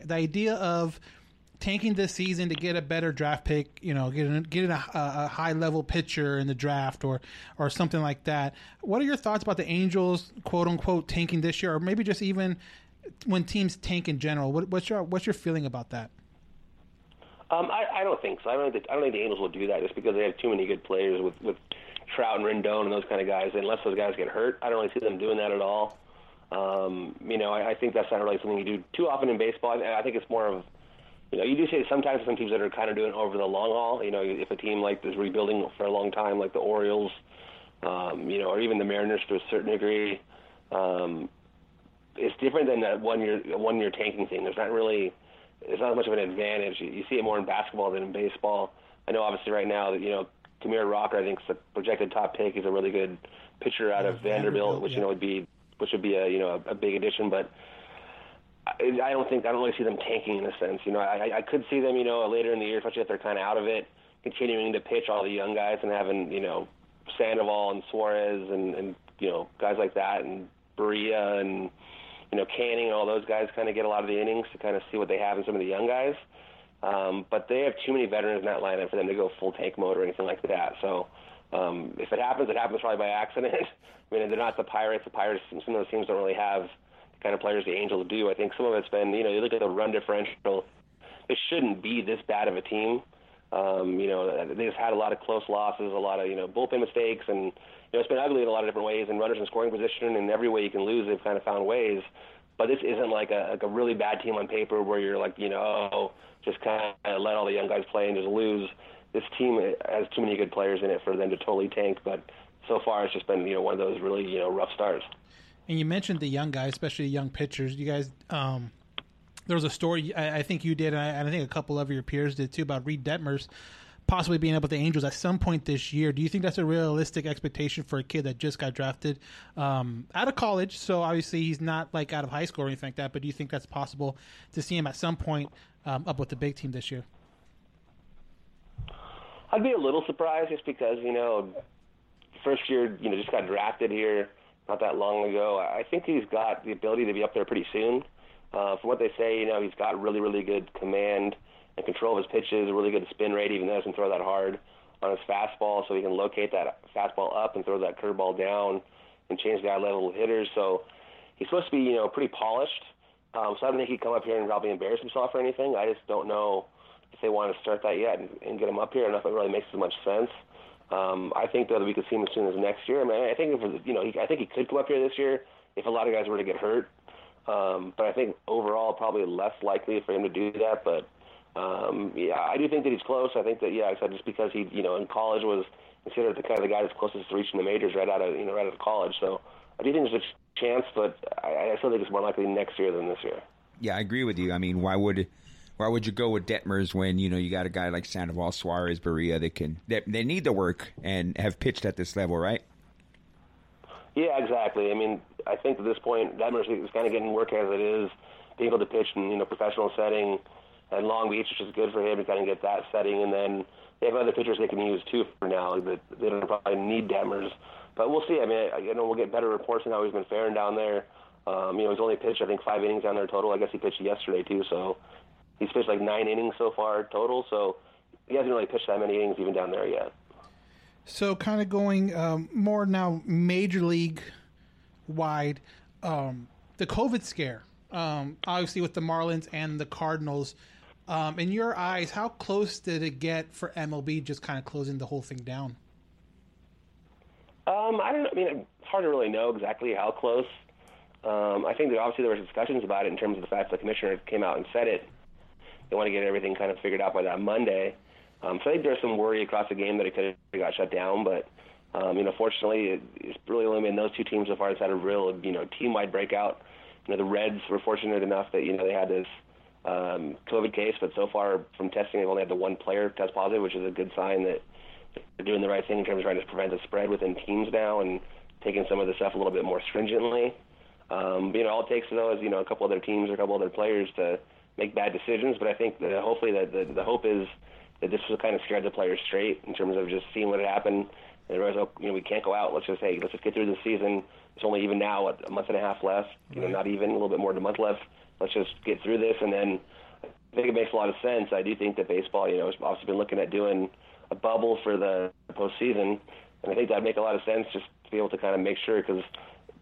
tanking this season to get a better draft pick, you know, getting a high-level pitcher in the draft or something like that. What are your thoughts about the Angels, quote-unquote, tanking this year, or maybe just even when teams tank in general? What's your feeling about that? I don't think so. I don't think the Angels will do that just because they have too many good players with Trout and Rendon and those kind of guys. Unless those guys get hurt, I don't really see them doing that at all. You know, I think that's not really something you do too often in baseball. I think it's more of, you know, you do see sometimes some teams that are kind of doing it over the long haul. You know, if a team like is rebuilding for a long time, like the Orioles, you know, or even the Mariners to a certain degree, it's different than that one year tanking thing. It's not as much of an advantage. You see it more in basketball than in baseball. I know, obviously, right now that, you know, Khmer Rocker, I think, is the projected top pick. He's a really good pitcher out of Vanderbilt, which, you know, would be a, you know, a big addition, but I don't really see them tanking in a sense. You know, I could see them, you know, later in the year, especially if they're kind of out of it, continuing to pitch all the young guys and having, you know, Sandoval and Suarez and you know, guys like that, and Barria and, you know, Canning and all those guys kind of get a lot of the innings to kind of see what they have in some of the young guys. But they have too many veterans in that lineup for them to go full tank mode or anything like that. So if it happens probably by accident. I mean, they're not the Pirates. The Pirates, some of those teams don't really have kind of players the Angels do. I think some of it's been, you know, you look at the run differential, it shouldn't be this bad of a team. You know, they just had a lot of close losses, a lot of, you know, bullpen mistakes, and, you know, it's been ugly in a lot of different ways, and runners in scoring position, and every way you can lose, they've kind of found ways. But this isn't like a really bad team on paper where you're like, you know, just kind of let all the young guys play and just lose. This team has too many good players in it for them to totally tank. But so far, it's just been, you know, one of those really, you know, rough starts. And you mentioned the young guys, especially young pitchers. You guys, there was a story I think you did, and I think a couple of your peers did too, about Reed Detmers possibly being up with the Angels at some point this year. Do you think that's a realistic expectation for a kid that just got drafted out of college? So obviously he's not like out of high school or anything like that, but do you think that's possible to see him at some point up with the big team this year? I'd be a little surprised just because, you know, first year, you know, just got drafted here not that long ago. I think he's got the ability to be up there pretty soon. From what they say, you know, he's got really, really good command and control of his pitches, a really good spin rate, even though he doesn't throw that hard on his fastball, so he can locate that fastball up and throw that curveball down and change the eye level of hitters. So he's supposed to be, you know, pretty polished. So I don't think he'd come up here and probably embarrass himself or anything. I just don't know if they want to start that yet and get him up here. I don't know if it really makes as much sense. I think, though, that we could see him as soon as next year. I mean, I think if, you know, I think he could come up here this year if a lot of guys were to get hurt. But I think overall probably less likely for him to do that. But, yeah, I do think that he's close. I think that, yeah, I said just because he, you know, in college was considered the kind of the guy that's closest to reaching the majors right out of college. So I do think there's a chance, but I still think it's more likely next year than this year. Yeah, I agree with you. I mean, why would you go with Detmers when, you know, you got a guy like Sandoval, Suarez, Barria that they need the work and have pitched at this level, right? Yeah, exactly. I mean, I think at this point, Detmers is kind of getting work as it is, being able to pitch in, you know, professional setting and Long Beach, which is good for him to kind of get that setting. And then they have other pitchers they can use too for now. But they don't probably need Detmers, but we'll see. I mean, you know, we'll get better reports on how he's been faring down there. You know, he's only pitched, I think, 5 innings down there total. I guess he pitched yesterday too, so he's pitched like 9 innings so far total. So he hasn't really pitched that many innings even down there yet. So kind of going more now major league wide, the COVID scare, obviously with the Marlins and the Cardinals, in your eyes, how close did it get for MLB just kind of closing the whole thing down? I don't know. I mean, it's hard to really know exactly how close. I think that obviously there was discussions about it in terms of the fact that the commissioner came out and said it. They want to get everything kind of figured out by that Monday. So I think there's some worry across the game that it could have got shut down. But, you know, fortunately, it's really only been those two teams so far that's had a real, you know, team-wide breakout. You know, the Reds were fortunate enough that, you know, they had this COVID case, but so far from testing, they've only had the one player test positive, which is a good sign that they're doing the right thing in terms of trying to prevent the spread within teams now and taking some of the stuff a little bit more stringently. But, you know, all it takes, though, is, you know, a couple other teams or a couple other players to make bad decisions. But I think that hopefully the hope is that this will kind of scare the players straight in terms of just seeing what had happened. And realize, you know, we can't go out. Let's just get through the season. It's only even now, what, a month and a half left, you know, not even, a little bit more than a month left. Let's just get through this. And then I think it makes a lot of sense. I do think that baseball, you know, has obviously been looking at doing a bubble for the postseason. And I think that'd make a lot of sense just to be able to kind of make sure, because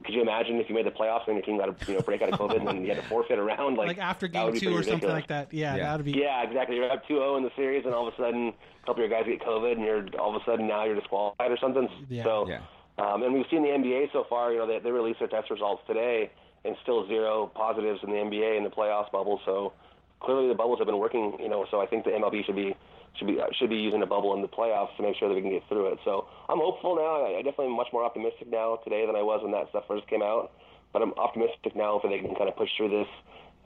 could you imagine if you made the playoffs and your team got to, you know, break out of COVID and you had to forfeit around? Like after game 2 or something like that. Yeah, that would be. Yeah, exactly. You're up 2-0 in the series and all of a sudden a couple of your guys get COVID and you're all of a sudden now you're disqualified or something. Yeah. So, yeah. And we've seen the NBA so far, you know, they released their test results today and still 0 positives in the NBA in the playoffs bubble. So clearly the bubbles have been working, you know, so I think the MLB should be using a bubble in the playoffs to make sure that we can get through it. So I'm hopeful now. I definitely am much more optimistic now today than I was when that stuff first came out. But I'm optimistic now that they can kind of push through this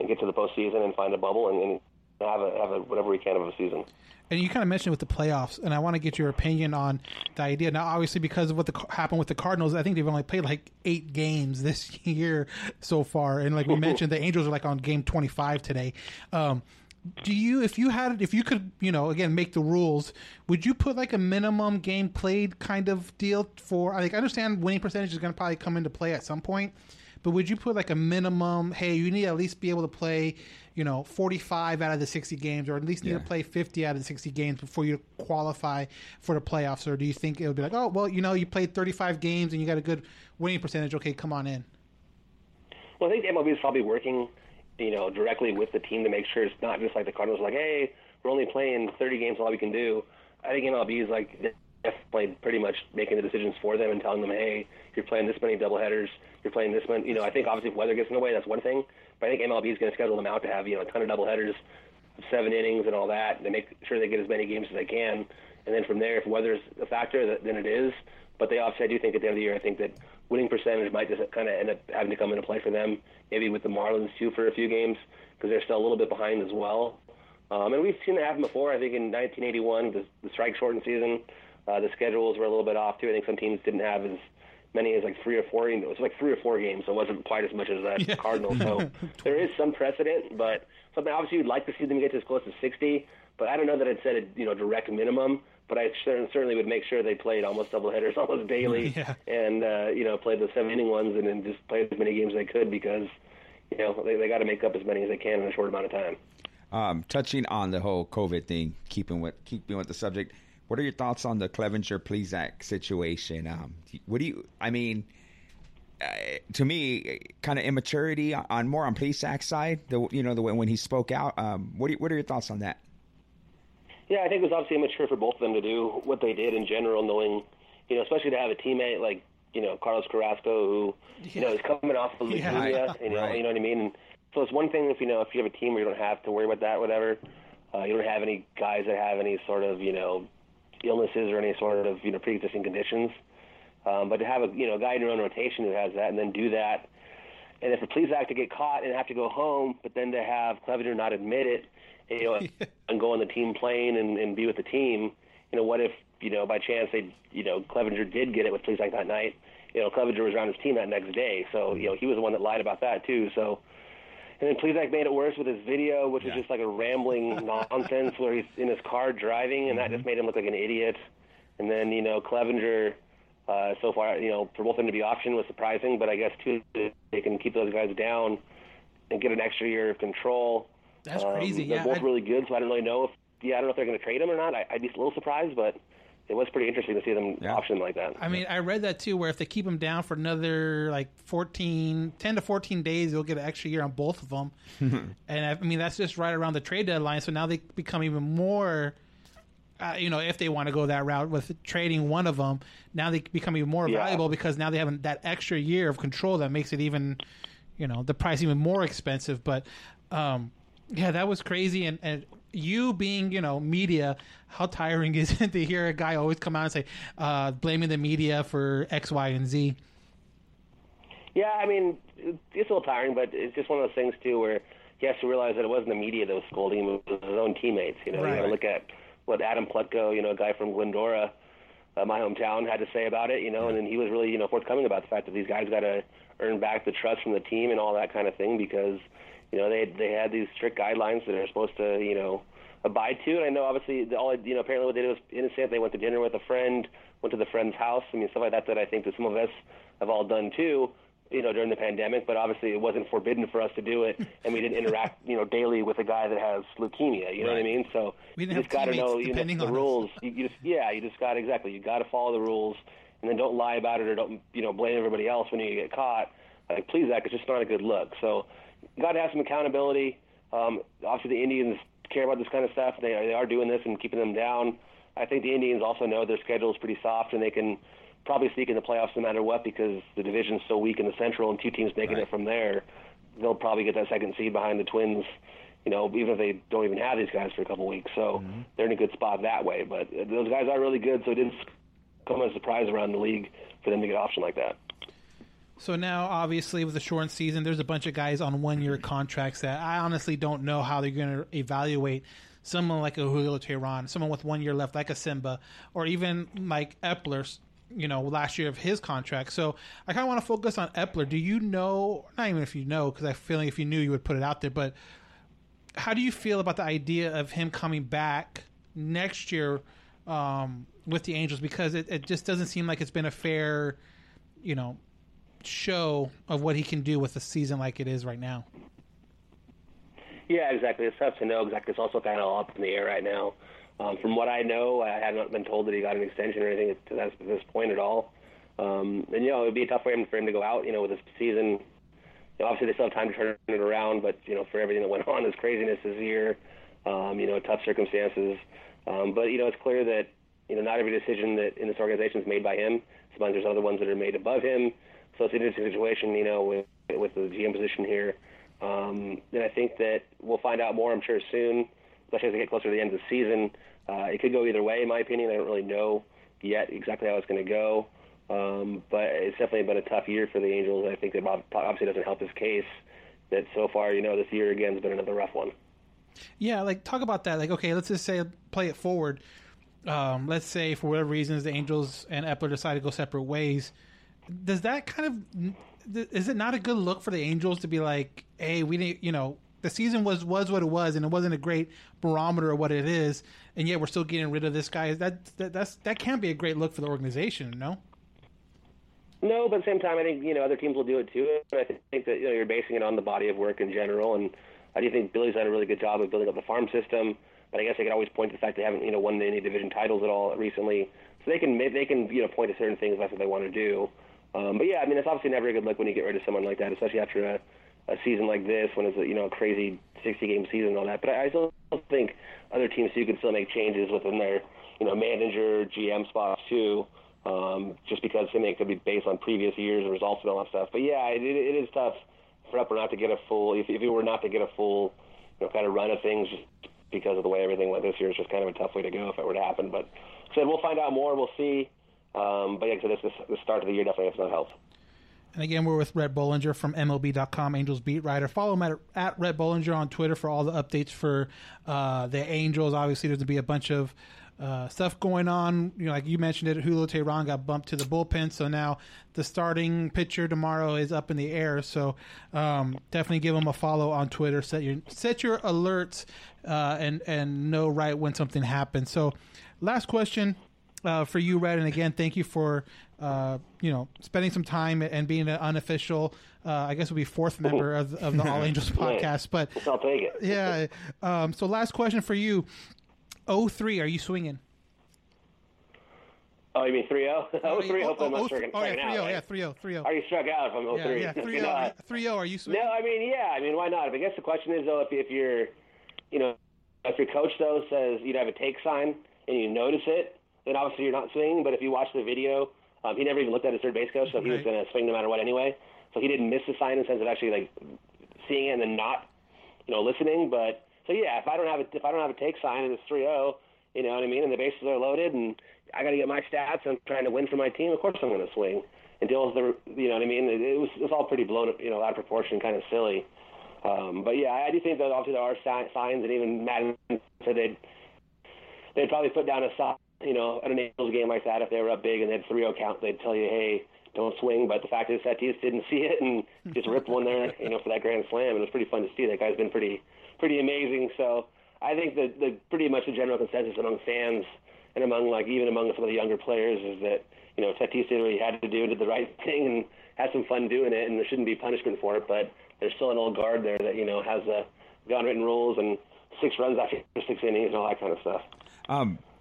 and get to the postseason and find a bubble and have a whatever we can of a season. And you kind of mentioned with the playoffs, and I want to get your opinion on the idea. Now, obviously, because of what happened with the Cardinals, I think they've only played like 8 games this year so far. And like we mentioned, the Angels are like on game 25 today. If you could, you know, again, make the rules, would you put like a minimum game played kind of deal for, like, I understand winning percentage is going to probably come into play at some point, but would you put like a minimum, hey, you need to at least be able to play, you know, 45 out of the 60 games, or at least need to play 50 out of the 60 games before you qualify for the playoffs? Or do you think it would be like, oh, well, you know, you played 35 games and you got a good winning percentage. Okay, come on in. Well, I think MLB is probably working, you know, directly with the team to make sure it's not just like the Cardinals, like, hey, we're only playing 30 games, all we can do. I think MLB is like, definitely pretty much making the decisions for them and telling them, hey, you're playing this many doubleheaders, you're playing this many. You know, I think obviously if weather gets in the way, that's one thing. But I think MLB is going to schedule them out to have, you know, a ton of doubleheaders, 7 innings and all that. They make sure they get as many games as they can. And then from there, if weather's a factor, then it is. But they obviously, I do think at the end of the year, I think that winning percentage might just kind of end up having to come into play for them, maybe with the Marlins too for a few games, because they're still a little bit behind as well. And we've seen that happen before. I think in 1981, the strike-shortened season, the schedules were a little bit off, too. I think some teams didn't have as many as like 3 or 4. It was like 3 or 4 games, so it wasn't quite as much as that Cardinals. So there is some precedent, but something obviously you'd like to see them get to as close as 60. But I don't know that I'd set a direct minimum, but I certainly would make sure they played almost doubleheaders almost daily and played the 7-inning ones and then just played as many games as they could because they got to make up as many as they can in a short amount of time. Touching on the whole COVID thing, keeping with the subject, what are your thoughts on the Clevinger Plesac situation? To me, kind of immaturity on Plesac's side. The when he spoke out. What are your thoughts on that? Yeah, I think it was obviously immature for both of them to do what they did in general, knowing, especially to have a teammate like Carlos Carrasco, who is coming off of leukemia. You know what I mean. And, so it's one thing if you have a team where you don't have to worry about that, whatever. You don't have any guys that have any sort of illnesses or any sort of pre-existing conditions. But to have a guy in your own rotation who has that and then do that, and if the Plesac to get caught and have to go home, but then to have Clevinger not admit it, and go on the team plane and be with the team, what if by chance they Clevinger did get it with Plesac that night? Clevinger was around his team that next day, so he was the one that lied about that too. So. And then Plesac made it worse with his video, which is just like a rambling nonsense where he's in his car driving, and that just made him look like an idiot. And then, Clevinger, so far, for both of them to be optioned was surprising, but I guess, too, they can keep those guys down and get an extra year of control. That's crazy, yeah. They're both really good, so I don't really know if they're going to trade them or not. I'd be a little surprised, but... It was pretty interesting to see them option like that. I mean, I read that too, where if they keep him down for another 10 to 14 days, they'll get an extra year on both of them. And I mean, that's just right around the trade deadline. So now they become even more, if they want to go that route with trading one of them, now they become even more valuable because now they have that extra year of control that makes it even, the price even more expensive. But, that was crazy. And you being, media, how tiring is it to hear a guy always come out and say, blaming the media for X, Y, and Z? Yeah, I mean, it's a little tiring, but it's just one of those things, too, where he has to realize that it wasn't the media that was scolding him, it was his own teammates. You got to look at what Adam Plutko, a guy from Glendora, my hometown, had to say about it, and then he was really, forthcoming about the fact that these guys got to earn back the trust from the team and all that kind of thing because... They had these strict guidelines that are supposed to, abide to. And I know, obviously, apparently what they did was innocent. They went to dinner with a friend, went to the friend's house. I mean, stuff like that I think that some of us have all done, too, during the pandemic. But obviously, it wasn't forbidden for us to do it. And we didn't interact, daily with a guy that has leukemia. You know what I mean? So you just got to know the rules. You got to follow the rules. And then don't lie about it or don't, blame everybody else when you get caught. Like, Plesac, it's just not a good look. So... got to have some accountability. Obviously, the Indians care about this kind of stuff. They are doing this and keeping them down. I think the Indians also know their schedule is pretty soft, and they can probably sneak in the playoffs no matter what because the division is so weak in the Central, and 2 teams making it from there, they'll probably get that second seed behind the Twins. Even if they don't even have these guys for a couple weeks, so they're in a good spot that way. But those guys are really good, so it didn't come as a surprise around the league for them to get optioned like that. So now, obviously, with the shortened season, there's a bunch of guys on one-year contracts that I honestly don't know how they're going to evaluate someone like a Julio Teheran, someone with 1 year left like a Simba, or even like Epler's, last year of his contract. So I kind of want to focus on Epler. Do you know, not even if you know, because I feel like if you knew, you would put it out there, but how do you feel about the idea of him coming back next year with the Angels? Because it just doesn't seem like it's been a fair, show of what he can do with a season like it is right now. Yeah, exactly. It's tough to know exactly. It's also kind of up in the air right now. From what I know, I have not been told that he got an extension or anything at this point at all. It would be a tough way for him to go out, with this season. Obviously, they still have time to turn it around, but, for everything that went on, his craziness this year, tough circumstances. But, it's clear that You know, not every decision that in this organization is made by him. Sometimes there's other ones that are made above him. So it's an interesting situation, you know, with the GM position here. And I think that we'll find out more, I'm sure, soon, especially as we get closer to the end of the season. It could go either way, in my opinion. I don't really know yet exactly how it's going to go. But it's definitely been a tough year for the Angels. I think that obviously doesn't help his case that so far, you know, this year again has been another rough one. Yeah, like talk about that. Like, okay, let's just say play it forward. Let's say for whatever reasons the Angels and Epler decide to go separate ways. Does that kind of is it not a good look for the Angels to be like, hey, we didn't, you know, the season was what it was, and it wasn't a great barometer of what it is, and yet we're still getting rid of this guy. That can't be a great look for the organization, no? No, but at the same time, I think, you know, other teams will do it too. And I think that, you know, you're basing it on the body of work in general, and I do think Billy's done a really good job of building up the farm system. But I guess they can always point to the fact they haven't, you know, won any division titles at all recently. So they can you know, point to certain things if that's what they want to do. But yeah, I mean, it's obviously never a good look when you get rid of someone like that, especially after a season like this when it's a, you know, a crazy 60-game season and all that. But I still think other teams too can still make changes within their, you know, manager, GM spots too, just because it could be based on previous years and results and all that stuff. But yeah, it is tough for Epler not to get a full, if it were not to get a full, you know, kind of run of things. Just because of the way everything went this year, it's just kind of a tough way to go if it were to happen. But like I said, we'll find out more. We'll see. But yeah, so the start of the year definitely has not helped. And again, we're with Rhett Bollinger from MLB.com, Angels beat writer. Follow him at Rhett Bollinger on Twitter for all the updates for the Angels. Obviously, there's going to be a bunch of stuff going on. You know, like you mentioned it, Julio Teheran got bumped to the bullpen, so now the starting pitcher tomorrow is up in the air. So definitely give him a follow on Twitter. Set your alerts and know right when something happens. So last question. For you, Rhett, and again, thank you for you know, spending some time and being an unofficial, I guess, will be fourth member of the All Angels podcast. But I'll take it. Yeah. So, last question for you: 0-3, are you swinging? Oh, you mean 3-0? 0-3. Hopefully, I'm not striking out. 3-0. Yeah, 3-0. 3-0. Are you struck out from 0-3? Yeah, 3-0. 3-0. Are you swinging? No, I mean, yeah. I mean, why not? But I guess the question is, though, if you're, you know, if your coach though says you'd have a take sign and you notice it, then obviously you're not swinging. But if you watch the video, he never even looked at his third base coach, so he was going to swing no matter what anyway. So he didn't miss the sign in the sense of actually like seeing it and then not, you know, listening. But so yeah, if I don't have a take sign and it's 3-0, you know what I mean, and the bases are loaded and I got to get my stats and I'm trying to win for my team, of course I'm going to swing and deal with the, you know what I mean. It was all pretty blown, you know, out of proportion, kind of silly. But yeah, I do think that obviously there are signs, and even Madden said they'd probably put down a sign. You know, at an Angels game like that, if they were up big and they had 3-0 count, they'd tell you, hey, don't swing. But the fact is, Tatis didn't see it and just ripped one there, you know, for that grand slam. And it was pretty fun to see. That guy's been pretty amazing. So I think that the pretty much the general consensus among fans and among, like, even among some of the younger players is that, you know, Tatis did what he had to do, did the right thing, and had some fun doing it, and there shouldn't be punishment for it. But there's still an old guard there that, you know, has the unwritten rules and 6 runs after 6 innings and all that kind of stuff.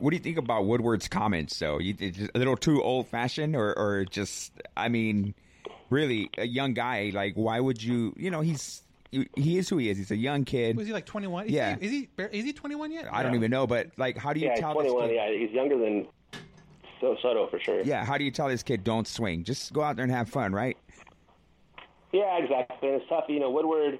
What do you think about Woodward's comments, though? A little too old-fashioned, or just, I mean, really, a young guy, like, why would you, you know, he is who he is. He's a young kid. Was he, like, 21? Yeah. Is he 21 yet? I don't even know, but, like, how do you tell this kid? Yeah, 21, yeah, he's younger than Soto, for sure. Yeah, how do you tell this kid, don't swing? Just go out there and have fun, right? Yeah, exactly. And it's tough, you know, Woodward,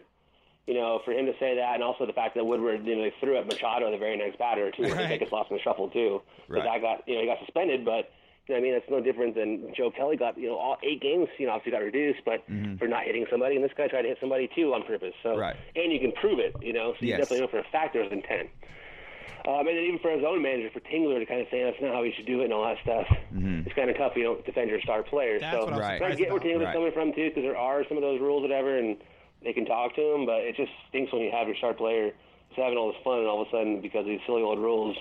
you know, for him to say that, and also the fact that Woodward, you know, they threw at Machado, the very next batter, too. Right. I think it's lost in the shuffle, too. Right. That got, you know, he got suspended, but, you know, I mean, that's no different than Joe Kelly got, you know, all 8 games, you know, obviously got reduced, but for not hitting somebody, and this guy tried to hit somebody, too, on purpose. So, right. And you can prove it, you know, so you definitely know for a fact there's intent. And then even for his own manager, for Tingler, to kind of say that's not how he should do it and all that stuff, it's kind of tough. You don't defend your star players. That's so I get where Tingler's coming from, too, because there are some of those rules, whatever, and they can talk to him, but it just stinks when you have your star player who's having all this fun, and all of a sudden, because of these silly old rules,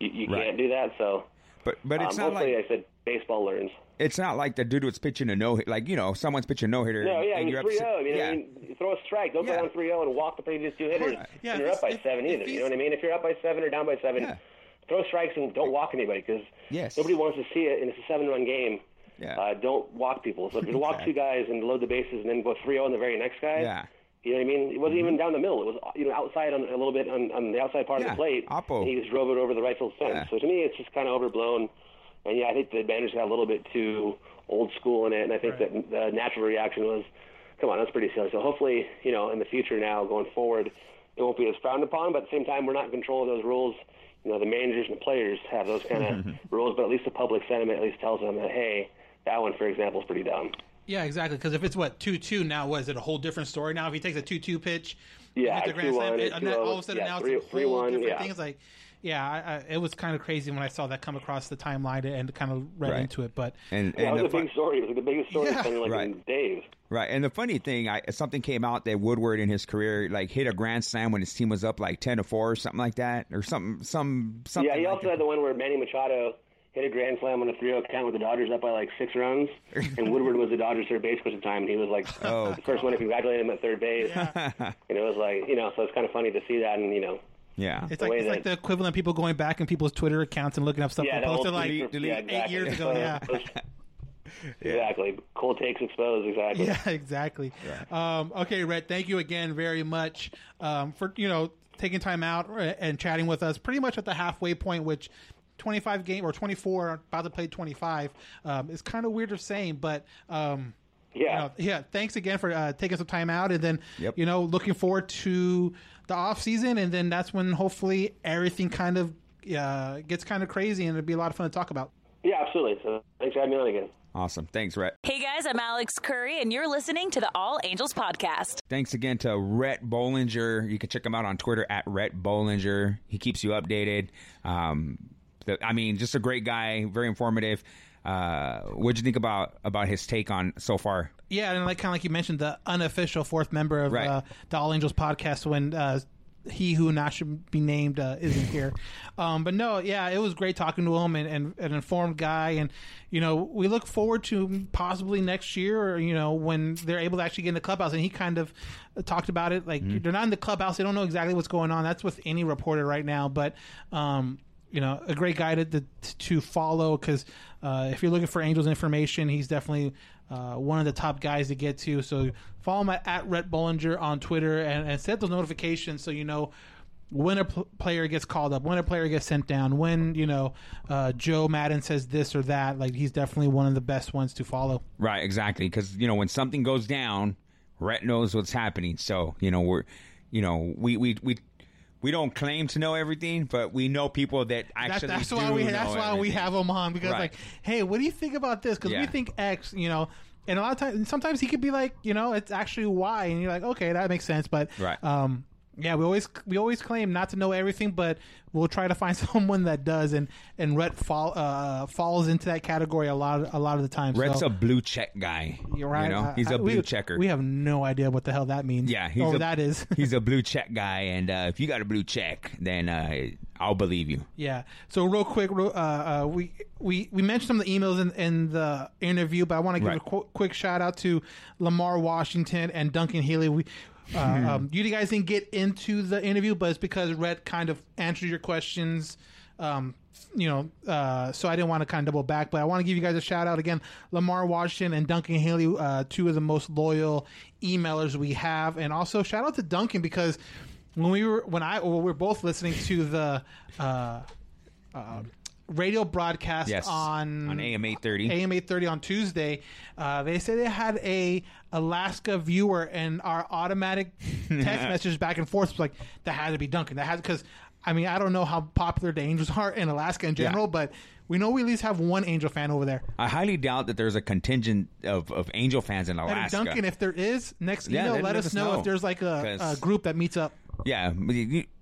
you can't do that. So, but it's not like I said, baseball learns. It's not like the dude was pitching a no-hitter. Like, you know, someone's pitching a no-hitter. No, yeah, and you're 3-0. Up, I mean, yeah. I mean, throw a strike. Don't go down 3-0 and walk the previous 2 hitters. Yeah, and you're up by 7 either. You know what I mean? If you're up by 7 or down by 7, throw strikes and don't walk anybody, because nobody wants to see it, and it's a 7-run game. Don't walk people. So if you walk 2 guys and load the bases and then go 3-0 on the very next guy, You know what I mean? It wasn't even down the middle. It was, you know, outside on, a little bit on the outside part of the plate. Oppo. And he just drove it over the right field fence. Yeah. So to me, it's just kind of overblown. And yeah, I think the advantage got a little bit too old school in it. And I think that the natural reaction was, come on, that's pretty silly. So hopefully, you know, in the future now going forward, it won't be as frowned upon. But at the same time, we're not in control of those rules. You know, the managers and the players have those kind of rules. But at least the public sentiment at least tells them that, hey, that one, for example, is pretty dumb. Yeah, exactly. Because if it's 2-2 now, what is it, a whole different story now? If he takes a 2-2 pitch, hit the grand slam, all of a sudden now it's a whole different thing. It's like, it was kind of crazy when I saw that come across the timeline and kind of read into it. But and that was a big story. It was like the biggest story in days. Right, and the funny thing, something came out that Woodward in his career hit a grand slam when his team was up 10-4 or something like that, or something. Yeah, he also had the one where Manny Machado hit a grand slam on a 3-0 count with the Dodgers up by 6 runs, and Woodward was the Dodgers third base coach at the time, and he was the first one to congratulate him at third base. Yeah. And it was so it's kind of funny to see that, and yeah, it's the equivalent of people going back in people's Twitter accounts and looking up stuff posted 8 years ago. Exactly. Cold takes exposed. Exactly. Yeah, exactly. Yeah. Okay, Rhett, thank you again very much for taking time out and chatting with us. Pretty much at the halfway point, which 25 game or 24 about to play 25 is kind of weird to say, but. Thanks again for taking some time out, and then looking forward to the off season, and then that's when hopefully everything kind of gets kind of crazy, and it'd be a lot of fun to talk about. Yeah, absolutely. So thanks for having me on again. Awesome. Thanks, Rhett. Hey, guys, I'm Alex Curry, and you're listening to the All Angels Podcast. Thanks again to Rhett Bollinger. You can check him out on Twitter at Rhett Bollinger. He keeps you updated. Just a great guy, very informative. What'd you think about his take on so far? Yeah, and like you mentioned, the unofficial fourth member of the All Angels Podcast when he who not should be named isn't here. It was great talking to him and an informed guy. And, we look forward to possibly next year, when they're able to actually get in the clubhouse. And he kind of talked about it. They're not in the clubhouse. They don't know exactly what's going on. That's with any reporter right now. But, a great guy to follow, because if you're looking for Angels information, he's definitely one of the top guys to get to. So follow him at Rhett Bollinger on Twitter and set those notifications so you know when a player gets called up, when a player gets sent down, when, Joe Madden says this or that. He's definitely one of the best ones to follow. Right, exactly, because, when something goes down, Rhett knows what's happening. So, we don't claim to know everything, but we know people that actually That's why we have him on, because hey, what do you think about this? Because we think X, and a lot of times, sometimes he could be it's actually Y, and you're okay, that makes sense. But we always claim not to know everything, but we'll try to find someone that does, and Rhett falls into that category a lot of the time. Rhett's a blue check guy. You're right. He's a blue checker. We have no idea what the hell that means. Yeah, that is. He's a blue check guy, and if you got a blue check, then I'll believe you. Yeah. So real quick, we mentioned some of the emails in the interview, but I want to give a quick shout out to Lamar Washington and Duncan Healy. You guys didn't get into the interview, but it's because Rhett kind of answered your questions, so I didn't want to kind of double back, but I want to give you guys a shout out again. Lamar Washington and Duncan Haley, two of the most loyal emailers we have. And also shout out to Duncan, because when we were both listening to the radio broadcast on AM 830 on Tuesday, they said they had a Alaska viewer, and our automatic text message back and forth was that had to be Duncan. Because I don't know how popular the Angels are in Alaska in general, but we know we at least have one Angel fan over there. I highly doubt that there's a contingent of Angel fans in Alaska. And Duncan, if there is, next email, let us know if there's a group that meets up. Yeah,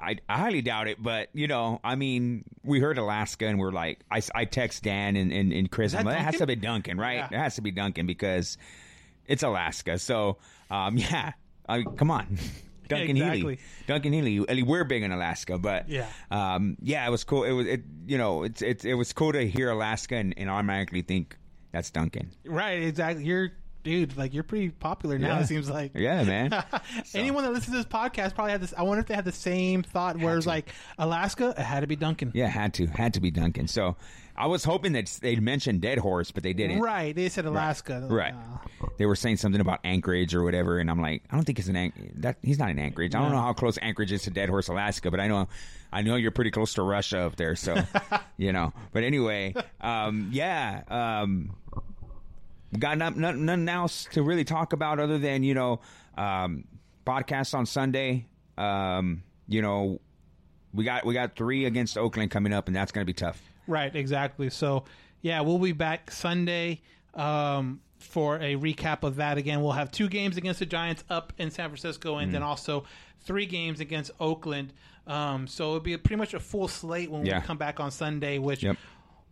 I highly doubt it, but, we heard Alaska, and we're I text Dan and Chris, that has to be Duncan, right? Yeah. It has to be Duncan, because it's Alaska. So, come on. Duncan Healy. Duncan Healy. We're big in Alaska, but it was cool. It was it was cool to hear Alaska and automatically think that's Duncan. Right, exactly. You're dude, like, you're pretty popular now, it seems like. Yeah, man. Anyone that listens to this podcast probably had this. I wonder if they had the same thought where it's like, Alaska, it had to be Duncan. Yeah, had to be Duncan. So I was hoping that they'd mention Dead Horse, but they didn't. Right. They said Alaska. Right. They were saying something about Anchorage or whatever, and I'm like, I don't think it's he's not in Anchorage. No. I don't know how close Anchorage is to Dead Horse, Alaska, but I know you're pretty close to Russia up there, so, you know. But anyway, got nothing else to really talk about other than, podcast on Sunday. We got 3 against Oakland coming up, and that's going to be tough. Right, exactly. So, yeah, we'll be back Sunday for a recap of that. Again, we'll have 2 games against the Giants up in San Francisco, and then also 3 games against Oakland. So it'll be pretty much a full slate when we come back on Sunday, which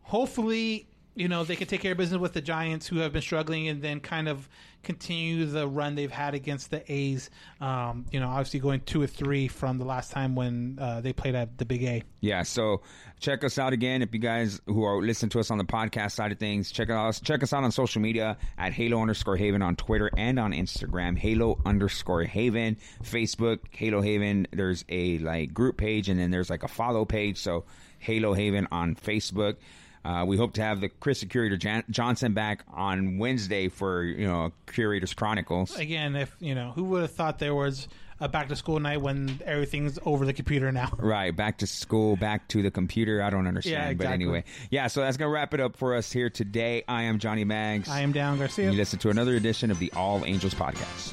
hopefully... they could take care of business with the Giants, who have been struggling, and then kind of continue the run they've had against the A's, obviously going 2 or 3 from the last time when they played at the Big A. Yeah, so check us out again. If you guys who are listening to us on the podcast side of things, check us out on social media at Halo_Haven on Twitter and on Instagram, Halo_Haven, Facebook, Halo Haven. There's a group page, and then there's a follow page, so Halo Haven on Facebook. We hope to have the Chris Curator Johnson back on Wednesday for, Curator's Chronicles. Again, if who would have thought there was a back-to-school night when everything's over the computer now? Right, back to school, back to the computer. I don't understand, but anyway. Yeah, so that's going to wrap it up for us here today. I am Johnny Maggs. I am Dan Garcia. And you listen to another edition of the All Angels Podcast.